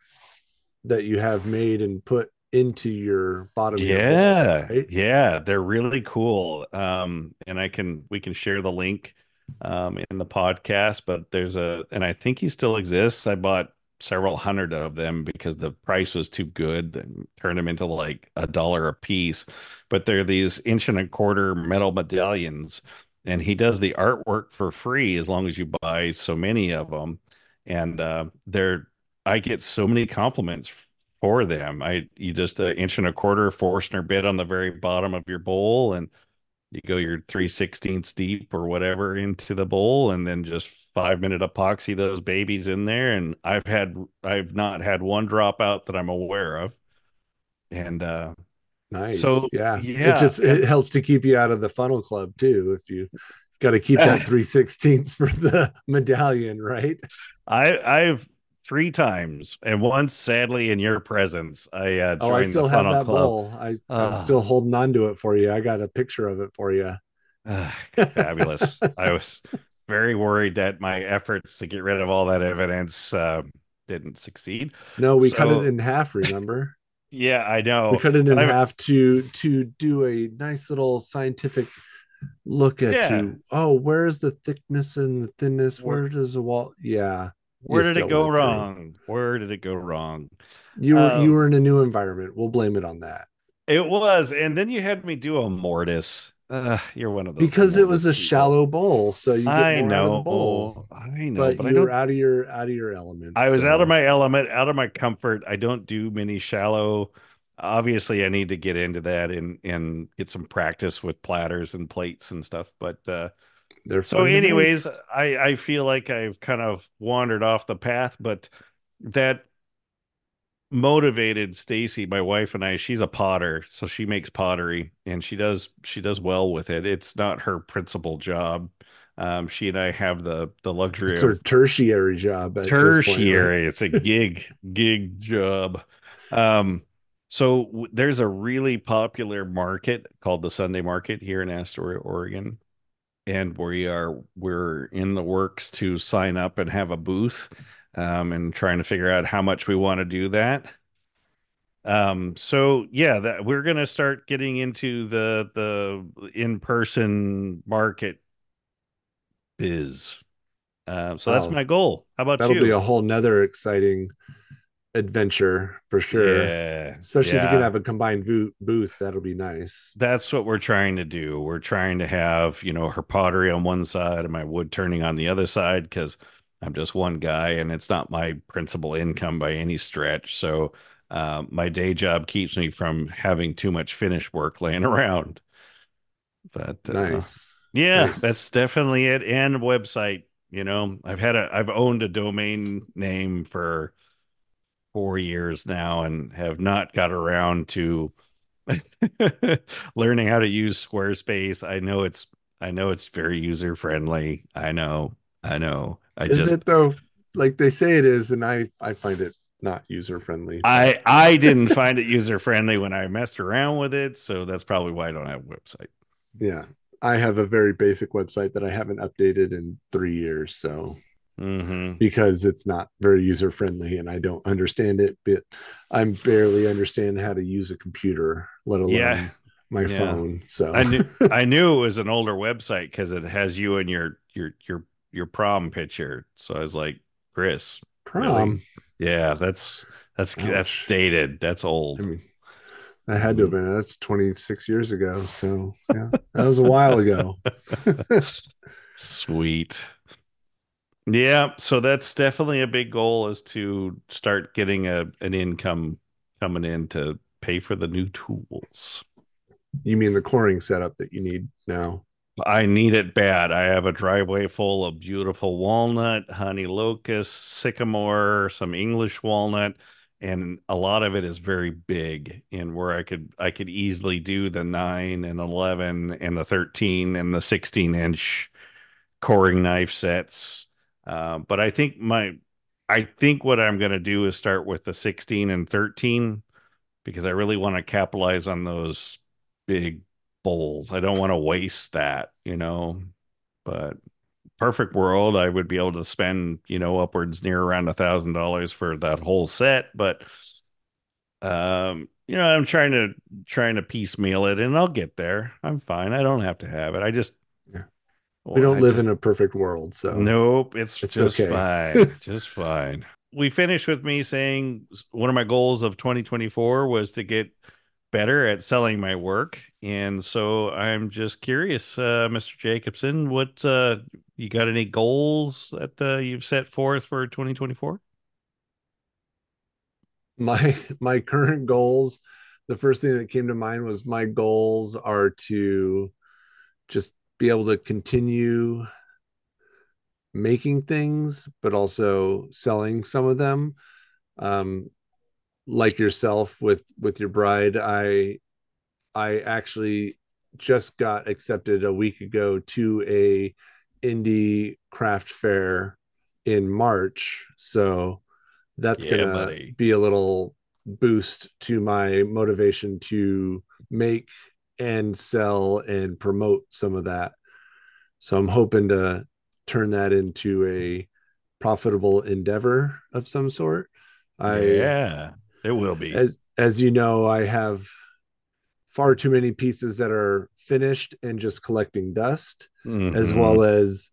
that you have made and put into your bottom. Yeah. Bowl, right? Yeah. They're really cool. And we can share the link in the podcast, but and I think he still exists. I bought several hundred of them because the price was too good and turned them into like $1 a piece, but they're these 1.25-inch metal medallions, and he does the artwork for free as long as you buy so many of them. And I get so many compliments for them. You just 1.25-inch Forstner bit on the very bottom of your bowl, and you go your 3/16 deep or whatever into the bowl, and then just 5-minute epoxy those babies in there. And I've not had one dropout that I'm aware of. And nice. So yeah, it helps to keep you out of the funnel club too, if you got to keep that 3/16 for the medallion, right? I've 3 times, and once sadly in your presence. I still have that bowl. I'm still holding on to it for you. I got a picture of it for you. Fabulous. I was very worried that my efforts to get rid of all that evidence didn't succeed. No, we cut it in half, remember? Yeah, I know. We cut it in half to do a nice little scientific look at where is the thickness and the thinness? Where does the wall? Yeah. Where did it go wrong? Where did it go wrong? You were in a new environment. We'll blame it on that. It was. And then you had me do a mortise. You're one of those. Because it was a shallow bowl. So you get out of the bowl. I know. But you were out of your element. I was out of my element, out of my comfort. I don't do many shallow. Obviously, I need to get into that and get some practice with platters and plates and stuff. But so anyways, I feel like I've kind of wandered off the path, but that motivated Stacy, my wife, and I. She's a potter, so she makes pottery, and she does well with it. It's not her principal job. She and I have the luxury. It's her tertiary job. Tertiary. It's a gig job. So there's a really popular market called the Sunday Market here in Astoria, Oregon. And we're in the works to sign up and have a booth, and trying to figure out how much we want to do that. So yeah, that we're going to start getting into the in-person market biz. So that's my goal. How about that'll you? That'll be a whole nother exciting adventure for sure. Yeah, especially if you can have a combined booth, that'll be nice. That's what we're trying to do. We're trying to have, you know, her pottery on one side and my wood turning on the other side, because I'm just one guy and it's not my principal income by any stretch. So my day job keeps me from having too much finished work laying around. But nice. Yeah, nice. That's definitely it. And website, you know, I've owned a domain name for 4 years now and have not got around to learning how to use Squarespace. I know it's very user friendly. I know. Is it though? Like they say it is, and I find it not user friendly. I didn't find it user friendly when I messed around with it, so that's probably why I don't have a website. Yeah, I have a very basic website that I haven't updated in 3 years, so. Mm-hmm. Because it's not very user friendly and I don't understand it, but I barely understand how to use a computer, let alone my phone. So I knew it was an older website because it has you and your prom picture. So I was like, Chris, prom? Really? Yeah, that's dated. That's old. I mean, I had to have been. That's 26 years ago. So yeah, that was a while ago. Sweet. Yeah, so that's definitely a big goal, is to start getting an income coming in to pay for the new tools. You mean the coring setup that you need now? I need it bad. I have a driveway full of beautiful walnut, honey locust, sycamore, some English walnut, and a lot of it is very big, and where I could easily do the 9 and 11 and the 13 and the 16-inch coring knife sets. But I think what I'm going to do is start with the 16 and 13 because I really want to capitalize on those big bowls. I don't want to waste that, but perfect world, I would be able to spend, upwards near around $1,000 for that whole set. But, I'm trying to piecemeal it, and I'll get there. I'm fine. I don't have to have it. I just, we don't live in a perfect world. So nope, it's just okay. Fine. Just fine. We finished with me saying one of my goals of 2024 was to get better at selling my work. And so I'm just curious, Mr. Jacobson, what you got any goals that you've set forth for 2024? My current goals, the first thing that came to mind was my goals are to just be able to continue making things, but also selling some of them. Like yourself with your bride, I actually just got accepted a week ago to a indie craft fair in March. So that's going to be a little boost to my motivation to make and sell and promote some of that. So I'm hoping to turn that into a profitable endeavor of some sort. It will be. As you know, I have far too many pieces that are finished and just collecting dust, mm-hmm. as well as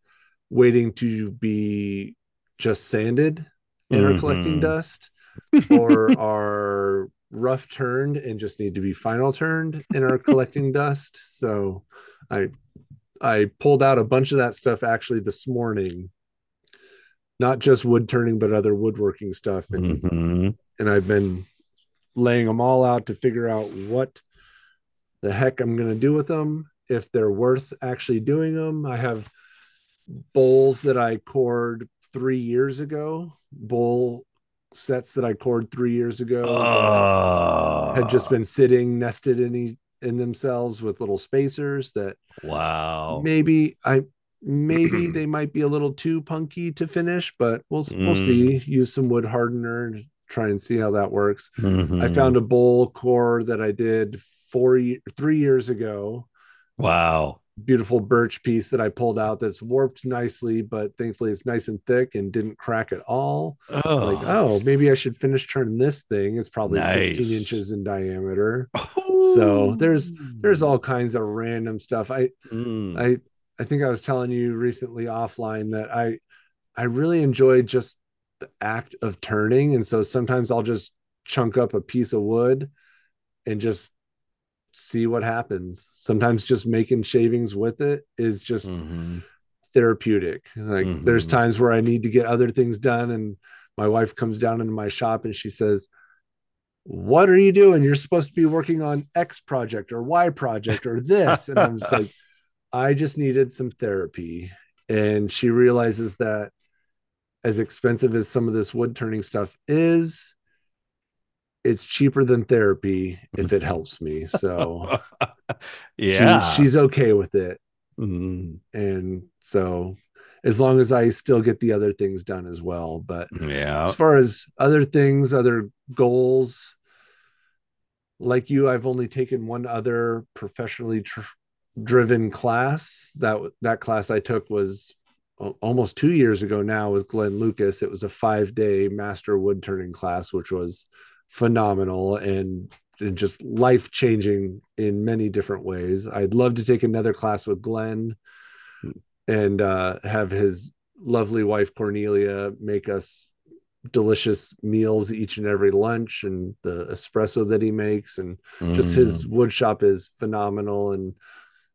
waiting to be just sanded and mm-hmm. are collecting dust, or are rough turned and just need to be final turned and are collecting dust. So I pulled out a bunch of that stuff actually this morning. Not just wood turning, but other woodworking stuff. And, mm-hmm. and I've been laying them all out to figure out what the heck I'm going to do with them, if they're worth actually doing them. I have bowls that I cored 3 years ago, bowl sets that I cored 3 years ago had just been sitting nested in themselves with little spacers that maybe they might be a little too punky to finish, but we'll see. Use some wood hardener and try and see how that works. Mm-hmm. I found a bowl core that I did 3 years ago. Wow. Beautiful birch piece that I pulled out that's warped nicely, but thankfully it's nice and thick and didn't crack at all. Oh, maybe I should finish turning this thing. It's probably 16 inches in diameter. Oh. So there's all kinds of random stuff. I think I was telling you recently offline that I really enjoy just the act of turning. And so sometimes I'll just chunk up a piece of wood and just see what happens. Sometimes just making shavings with it is just mm-hmm. therapeutic. Like mm-hmm. there's times where I need to get other things done. And my wife comes down into my shop and she says, "What are you doing? You're supposed to be working on X project or Y project or this." And I'm just like, I just needed some therapy. And she realizes that as expensive as some of this wood turning stuff is, it's cheaper than therapy if it helps me. So she's okay with it. Mm-hmm. And so as long as I still get the other things done as well, but as far as other things, other goals, like you, I've only taken one other professionally driven class. That class I took was almost 2 years ago now with Glenn Lucas. It was a 5-day master wood turning class, which was phenomenal and just life changing in many different ways. I'd love to take another class with Glenn and have his lovely wife Cornelia make us delicious meals each and every lunch, and the espresso that he makes, and just his wood shop is phenomenal, and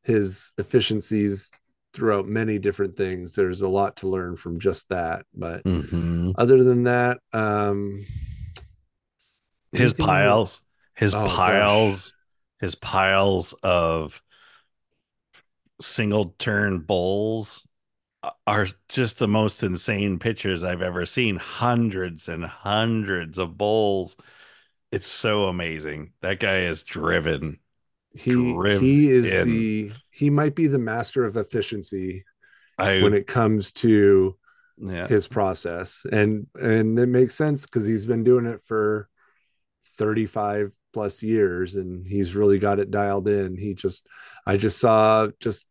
his efficiencies throughout many different things. There's a lot to learn from just that. But other than that, his piles of single turn bowls are just the most insane pictures I've ever seen. Hundreds and hundreds of bowls. It's so amazing. That guy is driven. He might be the master of efficiency when it comes to his process. And it makes sense because he's been doing it for 35 plus years and he's really got it dialed in. I just saw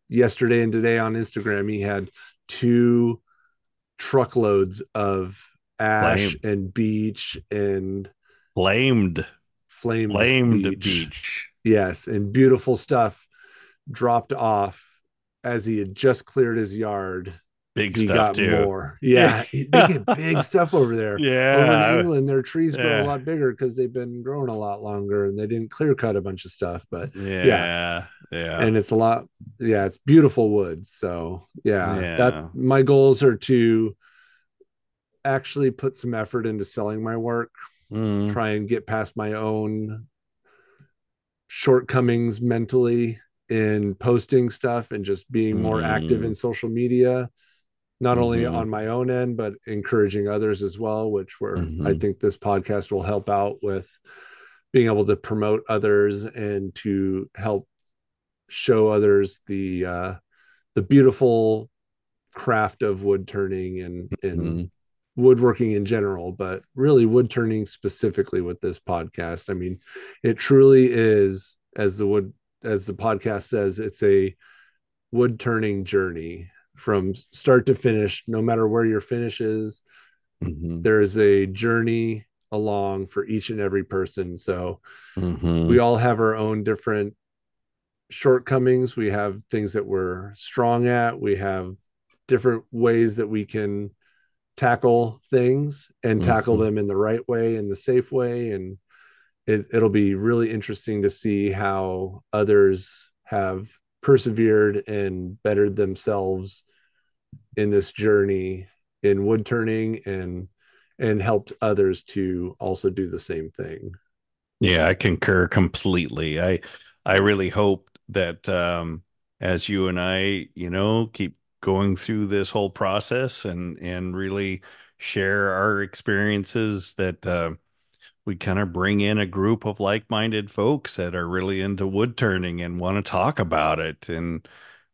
yesterday and today on Instagram, he had 2 truckloads of ash and beach and flamed beach. Yes, and beautiful stuff dropped off as he had just cleared his yard. Big he stuff got too. More. Yeah, they get big stuff over there. Yeah, over in England, their trees grow a lot bigger because they've been growing a lot longer, and they didn't clear cut a bunch of stuff. But yeah, and it's a lot. Yeah, it's beautiful woods. So that my goals are to actually put some effort into selling my work. Try and get past my own shortcomings mentally in posting stuff and just being more active in social media, not only on my own end, but encouraging others as well, which I think this podcast will help out with being able to promote others and to help show others the beautiful craft of wood turning and woodworking in general, but really wood turning specifically with this podcast. I mean, it truly is, as the podcast says, it's a wood turning journey from start to finish. No matter where your finish is, there is a journey along for each and every person. So we all have our own different shortcomings. We have things that we're strong at. We have different ways that we can tackle things and tackle them in the right way, in the safe way. And it'll be really interesting to see how others have persevered and bettered themselves in this journey in wood turning and helped others to also do the same thing. Yeah, I concur completely. I really hope that as you and I, keep going through this whole process and really share our experiences, that we kind of bring in a group of like-minded folks that are really into wood turning and want to talk about it. And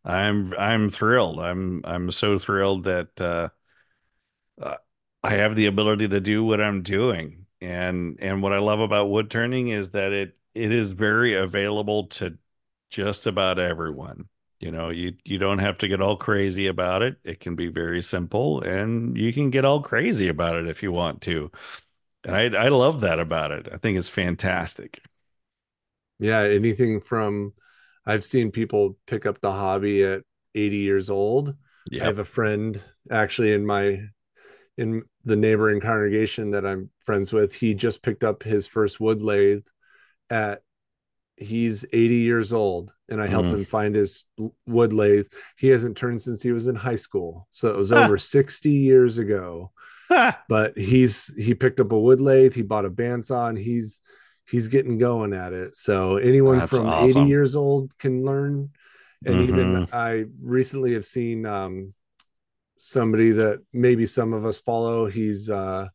I'm thrilled. I'm so thrilled that I have the ability to do what I'm doing. And what I love about wood turning is that it is very available to just about everyone. You don't have to get all crazy about it. It can be very simple, and you can get all crazy about it if you want to. And I love that about it. I think it's fantastic. Yeah, anything from, I've seen people pick up the hobby at 80 years old. Yep. I have a friend actually in the neighboring congregation that I'm friends with. He just picked up his first wood lathe he's 80 years old, and I helped him find his wood lathe. He hasn't turned since he was in high school. So it was over 60 years ago, but he picked up a wood lathe. He bought a bandsaw, and he's getting going at it. So anyone from 80 years old can learn. And even I recently have seen somebody that maybe some of us follow. He's a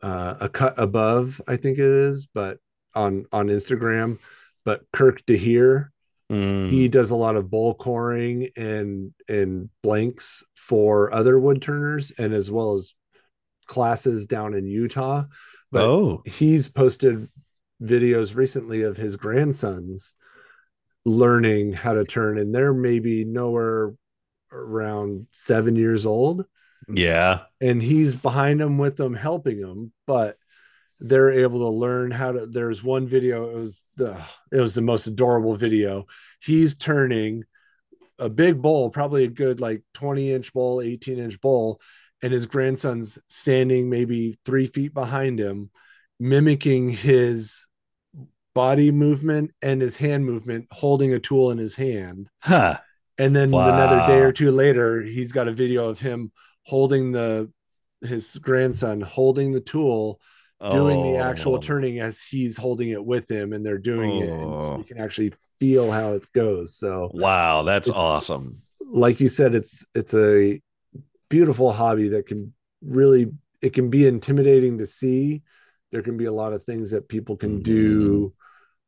cut above, I think it is, but on Instagram, but Kirk DeHeer, he does a lot of bowl coring and blanks for other wood turners, and as well as classes down in Utah. But he's posted videos recently of his grandsons learning how to turn, and they're maybe nowhere around 7 years old. Yeah. And he's behind them with them, helping them, but they're able to learn how to. There's one video, it was the most adorable video. He's turning a big bowl, probably a good 20-inch bowl, 18-inch bowl, and his grandson's standing maybe 3 feet behind him, mimicking his body movement and his hand movement, holding a tool in his hand. And then another day or two later, he's got a video of him holding his grandson holding the tool, doing the actual turning as he's holding it with him, and they're doing it, and so you can actually feel how it goes. So wow, that's awesome. like you said, it's a beautiful hobby that can really, it can be intimidating to see. There can be a lot of things that people can mm-hmm. do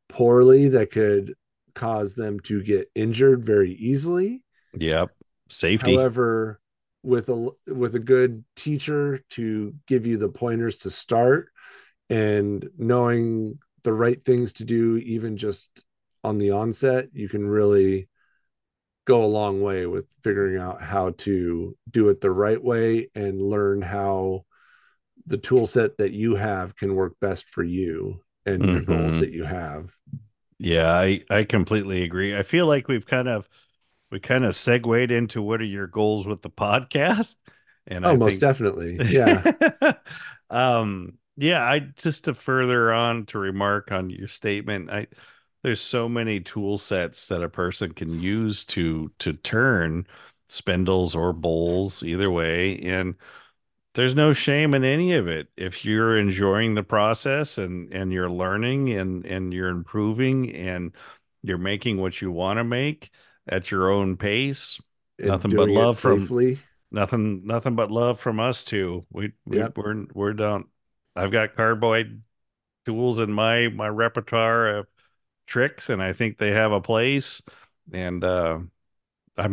poorly that could cause them to get injured very easily. Yep. Safety. However, with a good teacher to give you the pointers to start and knowing the right things to do, even just on the onset, you can really go a long way with figuring out how to do it the right way and learn how the tool set that you have can work best for you and mm-hmm. your goals that you have. Yeah, I completely agree. I feel like we kind of segued into what are your goals with the podcast? And definitely. Yeah. Yeah. I just to further on to remark on your statement, there's so many tool sets that a person can use to turn spindles or bowls either way. And there's no shame in any of it. If you're enjoying the process and you're learning and you're improving and you're making what you want to make at your own pace, nothing but love from us too. We're done. I've got cardboard tools in my repertoire of tricks, and I think they have a place. And I'm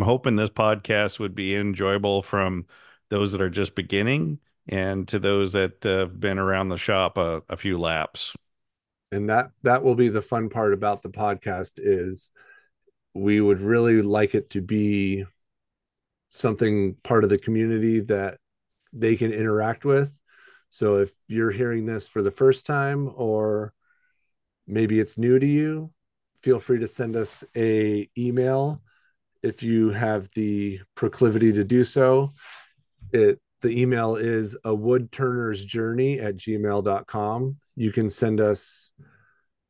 hoping this podcast would be enjoyable from those that are just beginning and to those that have been around the shop a few laps. And that will be the fun part about the podcast is we would really like it to be something part of the community that they can interact with. So if you're hearing this for the first time, or maybe it's new to you, feel free to send us an email if you have the proclivity to do so. The email is a woodturnersjourney@gmail.com. You can send us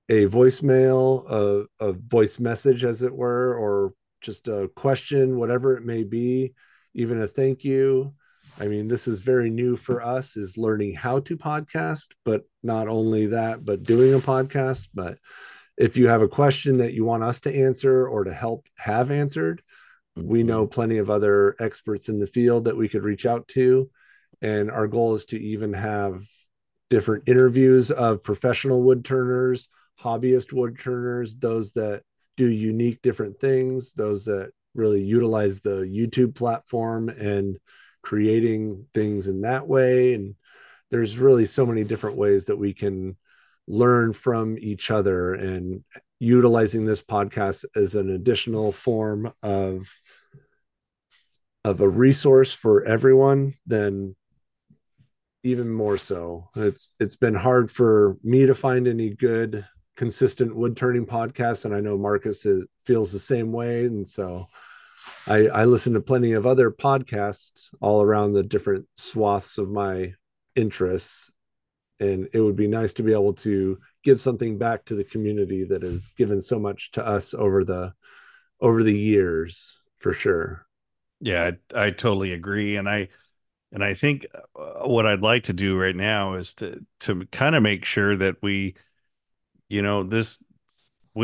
a voicemail, a voice message, as it were, or just a question, whatever it may be, even a thank you. I mean, this is very new for us, is learning how to podcast, but not only that, but doing a podcast. But if you have a question that you want us to answer or to help have answered, we know plenty of other experts in the field that we could reach out to. And our goal is to even have different interviews of professional woodturners, hobbyist woodturners, those that do unique different things, those that really utilize the YouTube platform and creating things in that way. And there's really so many different ways that we can learn from each other, and utilizing this podcast as an additional form of a resource for everyone, then even more so. It's been hard for me to find any good consistent wood turning podcasts, and I know Markus feels the same way. And so I listen to plenty of other podcasts all around the different swaths of my interests, and it would be nice to be able to give something back to the community that has given so much to us over the years, for sure. Yeah, I totally agree. And I think what I'd like to do right now is to kind of make sure that we, we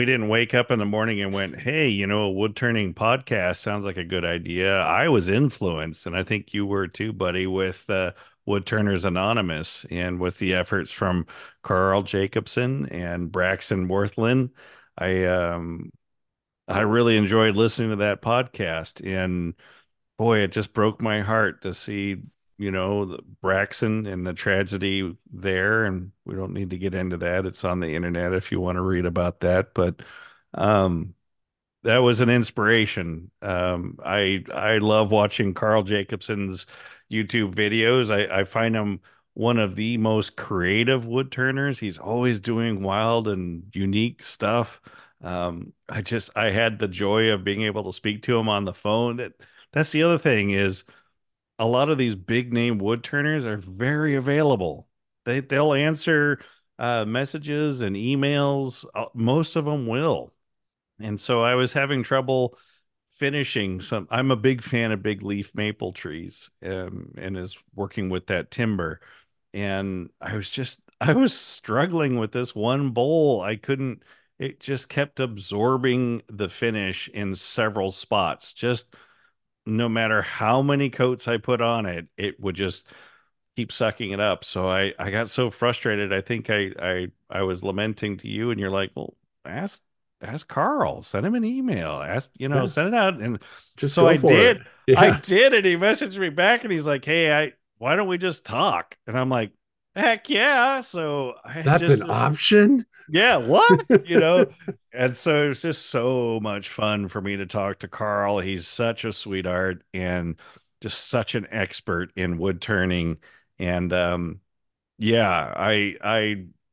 didn't wake up in the morning and went, hey, a wood turning podcast sounds like a good idea. I was influenced, and I think you were too, buddy, with Woodturners Anonymous and with the efforts from Carl Jacobson and Braxton Worthland. I really enjoyed listening to that podcast, and boy, it just broke my heart to see, the Braxton and the tragedy there. And we don't need to get into that. It's on the internet if you want to read about that, but, that was an inspiration. I love watching Carl Jacobson's YouTube videos. I find him one of the most creative wood turners. He's always doing wild and unique stuff. I had the joy of being able to speak to him on the phone. That's the other thing is, a lot of these big name wood turners are very available. They'll answer messages and emails. Most of them will. And so I was having trouble finishing some. I'm a big fan of big leaf maple trees, and is working with that timber. And I was struggling with this one bowl. It just kept absorbing the finish in several spots. Just no matter how many coats I put on it, it would just keep sucking it up. So I got so frustrated. I think I was lamenting to you, and you're like, well, ask Carl, send him an email, ask, you know, send it out. And just so I did, I did. And he messaged me back and he's like, hey, why don't we just talk? And I'm like, heck yeah. So that's an option. Yeah. What, you know? And so it's just so much fun for me to talk to Carl. He's such a sweetheart and just such an expert in wood turning. And, yeah,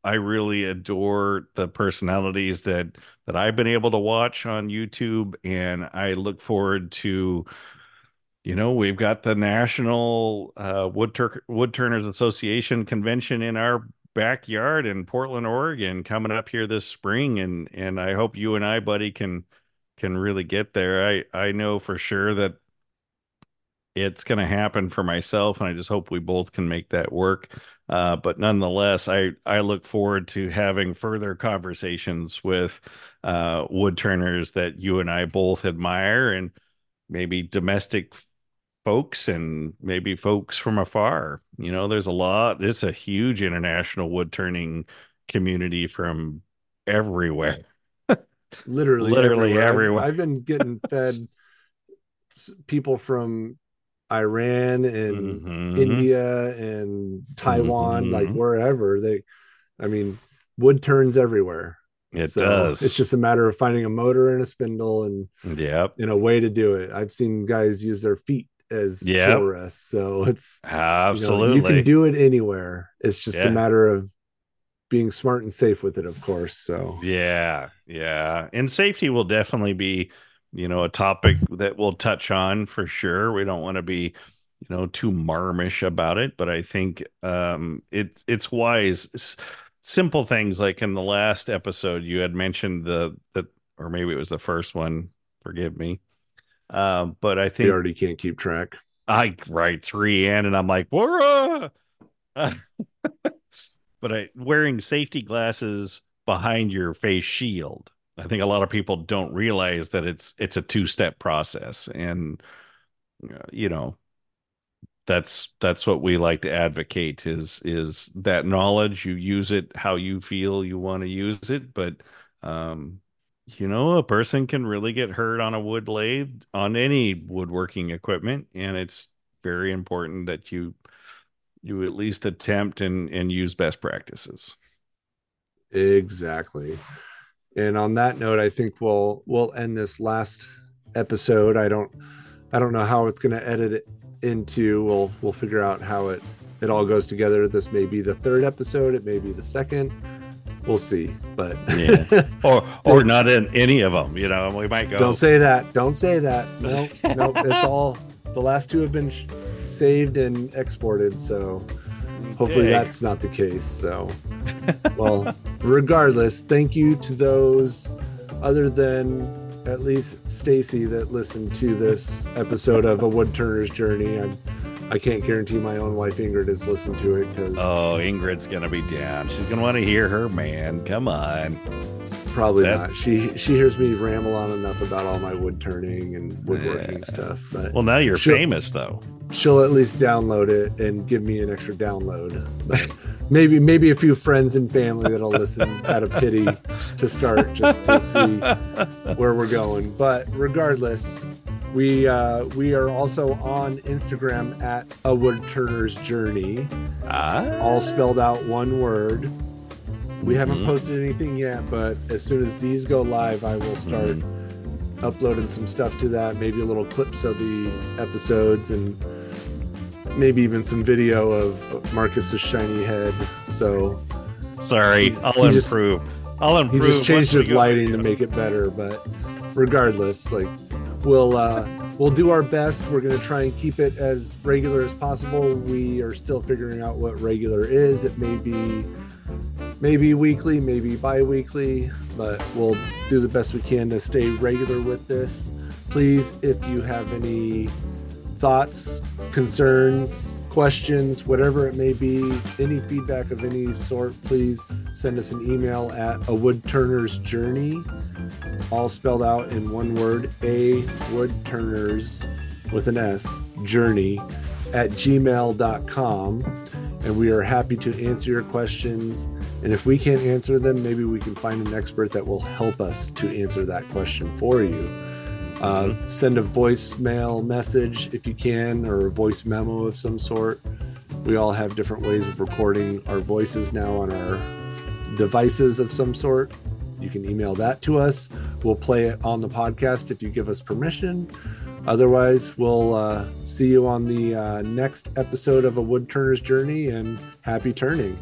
I really adore the personalities that I've been able to watch on YouTube. And I look forward to, you know, we've got the National Woodturners Association convention in our backyard in Portland, Oregon, coming up here this spring. And I hope you and I, buddy, can really get there. I know for sure that it's going to happen for myself, and I just hope we both can make that work. But nonetheless, I look forward to having further conversations with woodturners that you and I both admire, and maybe domestic folks and maybe folks from afar. You know, there's a lot. It's a huge international woodturning community from everywhere. Literally everywhere. I've been getting fed people from Iran and India and Taiwan, like wherever wood turns everywhere. It does. It's just a matter of finding a motor and a spindle and a way to do it. I've seen guys use their feet as kill rests. So it's absolutely, you can do it anywhere. It's just a matter of being smart and safe with it, of course. So yeah. And safety will definitely be, you know, a topic that we'll touch on for sure. We don't want to be, you know, too marmish about it, but I think it's wise. Simple things like in the last episode, you had mentioned or maybe it was the first one, forgive me. But I think you already can't keep track. I write 3N and I'm like, but wearing safety glasses behind your face shield. I think a lot of people don't realize that it's a two-step process, and you know, that's what we like to advocate is that knowledge. You use it how you feel you want to use it, but you know, a person can really get hurt on a wood lathe, on any woodworking equipment, and it's very important that you at least attempt and use best practices. Exactly. And on that note, I think we'll end this last episode. I don't know how it's going to edit it into. We'll figure out how it all goes together. This may be the third episode. It may be the second. We'll see. But or not in any of them. You know, we might go. Don't say that. Don't say that. No, no. It's all, the last two have been saved and exported. So hopefully that's not the case. So, well, regardless, thank you to those other than at least Stacy that listened to this episode of A Woodturner's Journey. I can't guarantee my own wife Ingrid has listened to it, because Ingrid's gonna be down. She's gonna want to hear her man. Come on, probably not. She hears me ramble on enough about all my wood turning and woodworking stuff. But well, now you're famous though. She'll at least download it and give me an extra download. But Maybe a few friends and family that'll listen out of pity to start, just to see where we're going. But regardless, we are also on Instagram at A Woodturner's Journey, all spelled out one word. We haven't posted anything yet, but as soon as these go live, I will start uploading some stuff to that. Maybe a little clips of the episodes and maybe even some video of Markus's shiny head. So sorry, I'll improve. He just changed his lighting to make it better, but regardless, like we'll do our best. We're going to try and keep it as regular as possible. We are still figuring out what regular is. It may be weekly, maybe bi-weekly, but we'll do the best we can to stay regular with this. Please, if you have any thoughts, concerns, questions, whatever it may be, any feedback of any sort, please send us an email at A Woodturner's Journey, all spelled out in one word, A Woodturners with an S, journey@gmail.com. And we are happy to answer your questions. And if we can't answer them, maybe we can find an expert that will help us to answer that question for you. Send a voicemail message if you can, or a voice memo of some sort. We all have different ways of recording our voices now on our devices of some sort. You can email that to us. We'll play it on the podcast if you give us permission. Otherwise, we'll see you on the next episode of A Woodturner's Journey, and happy turning.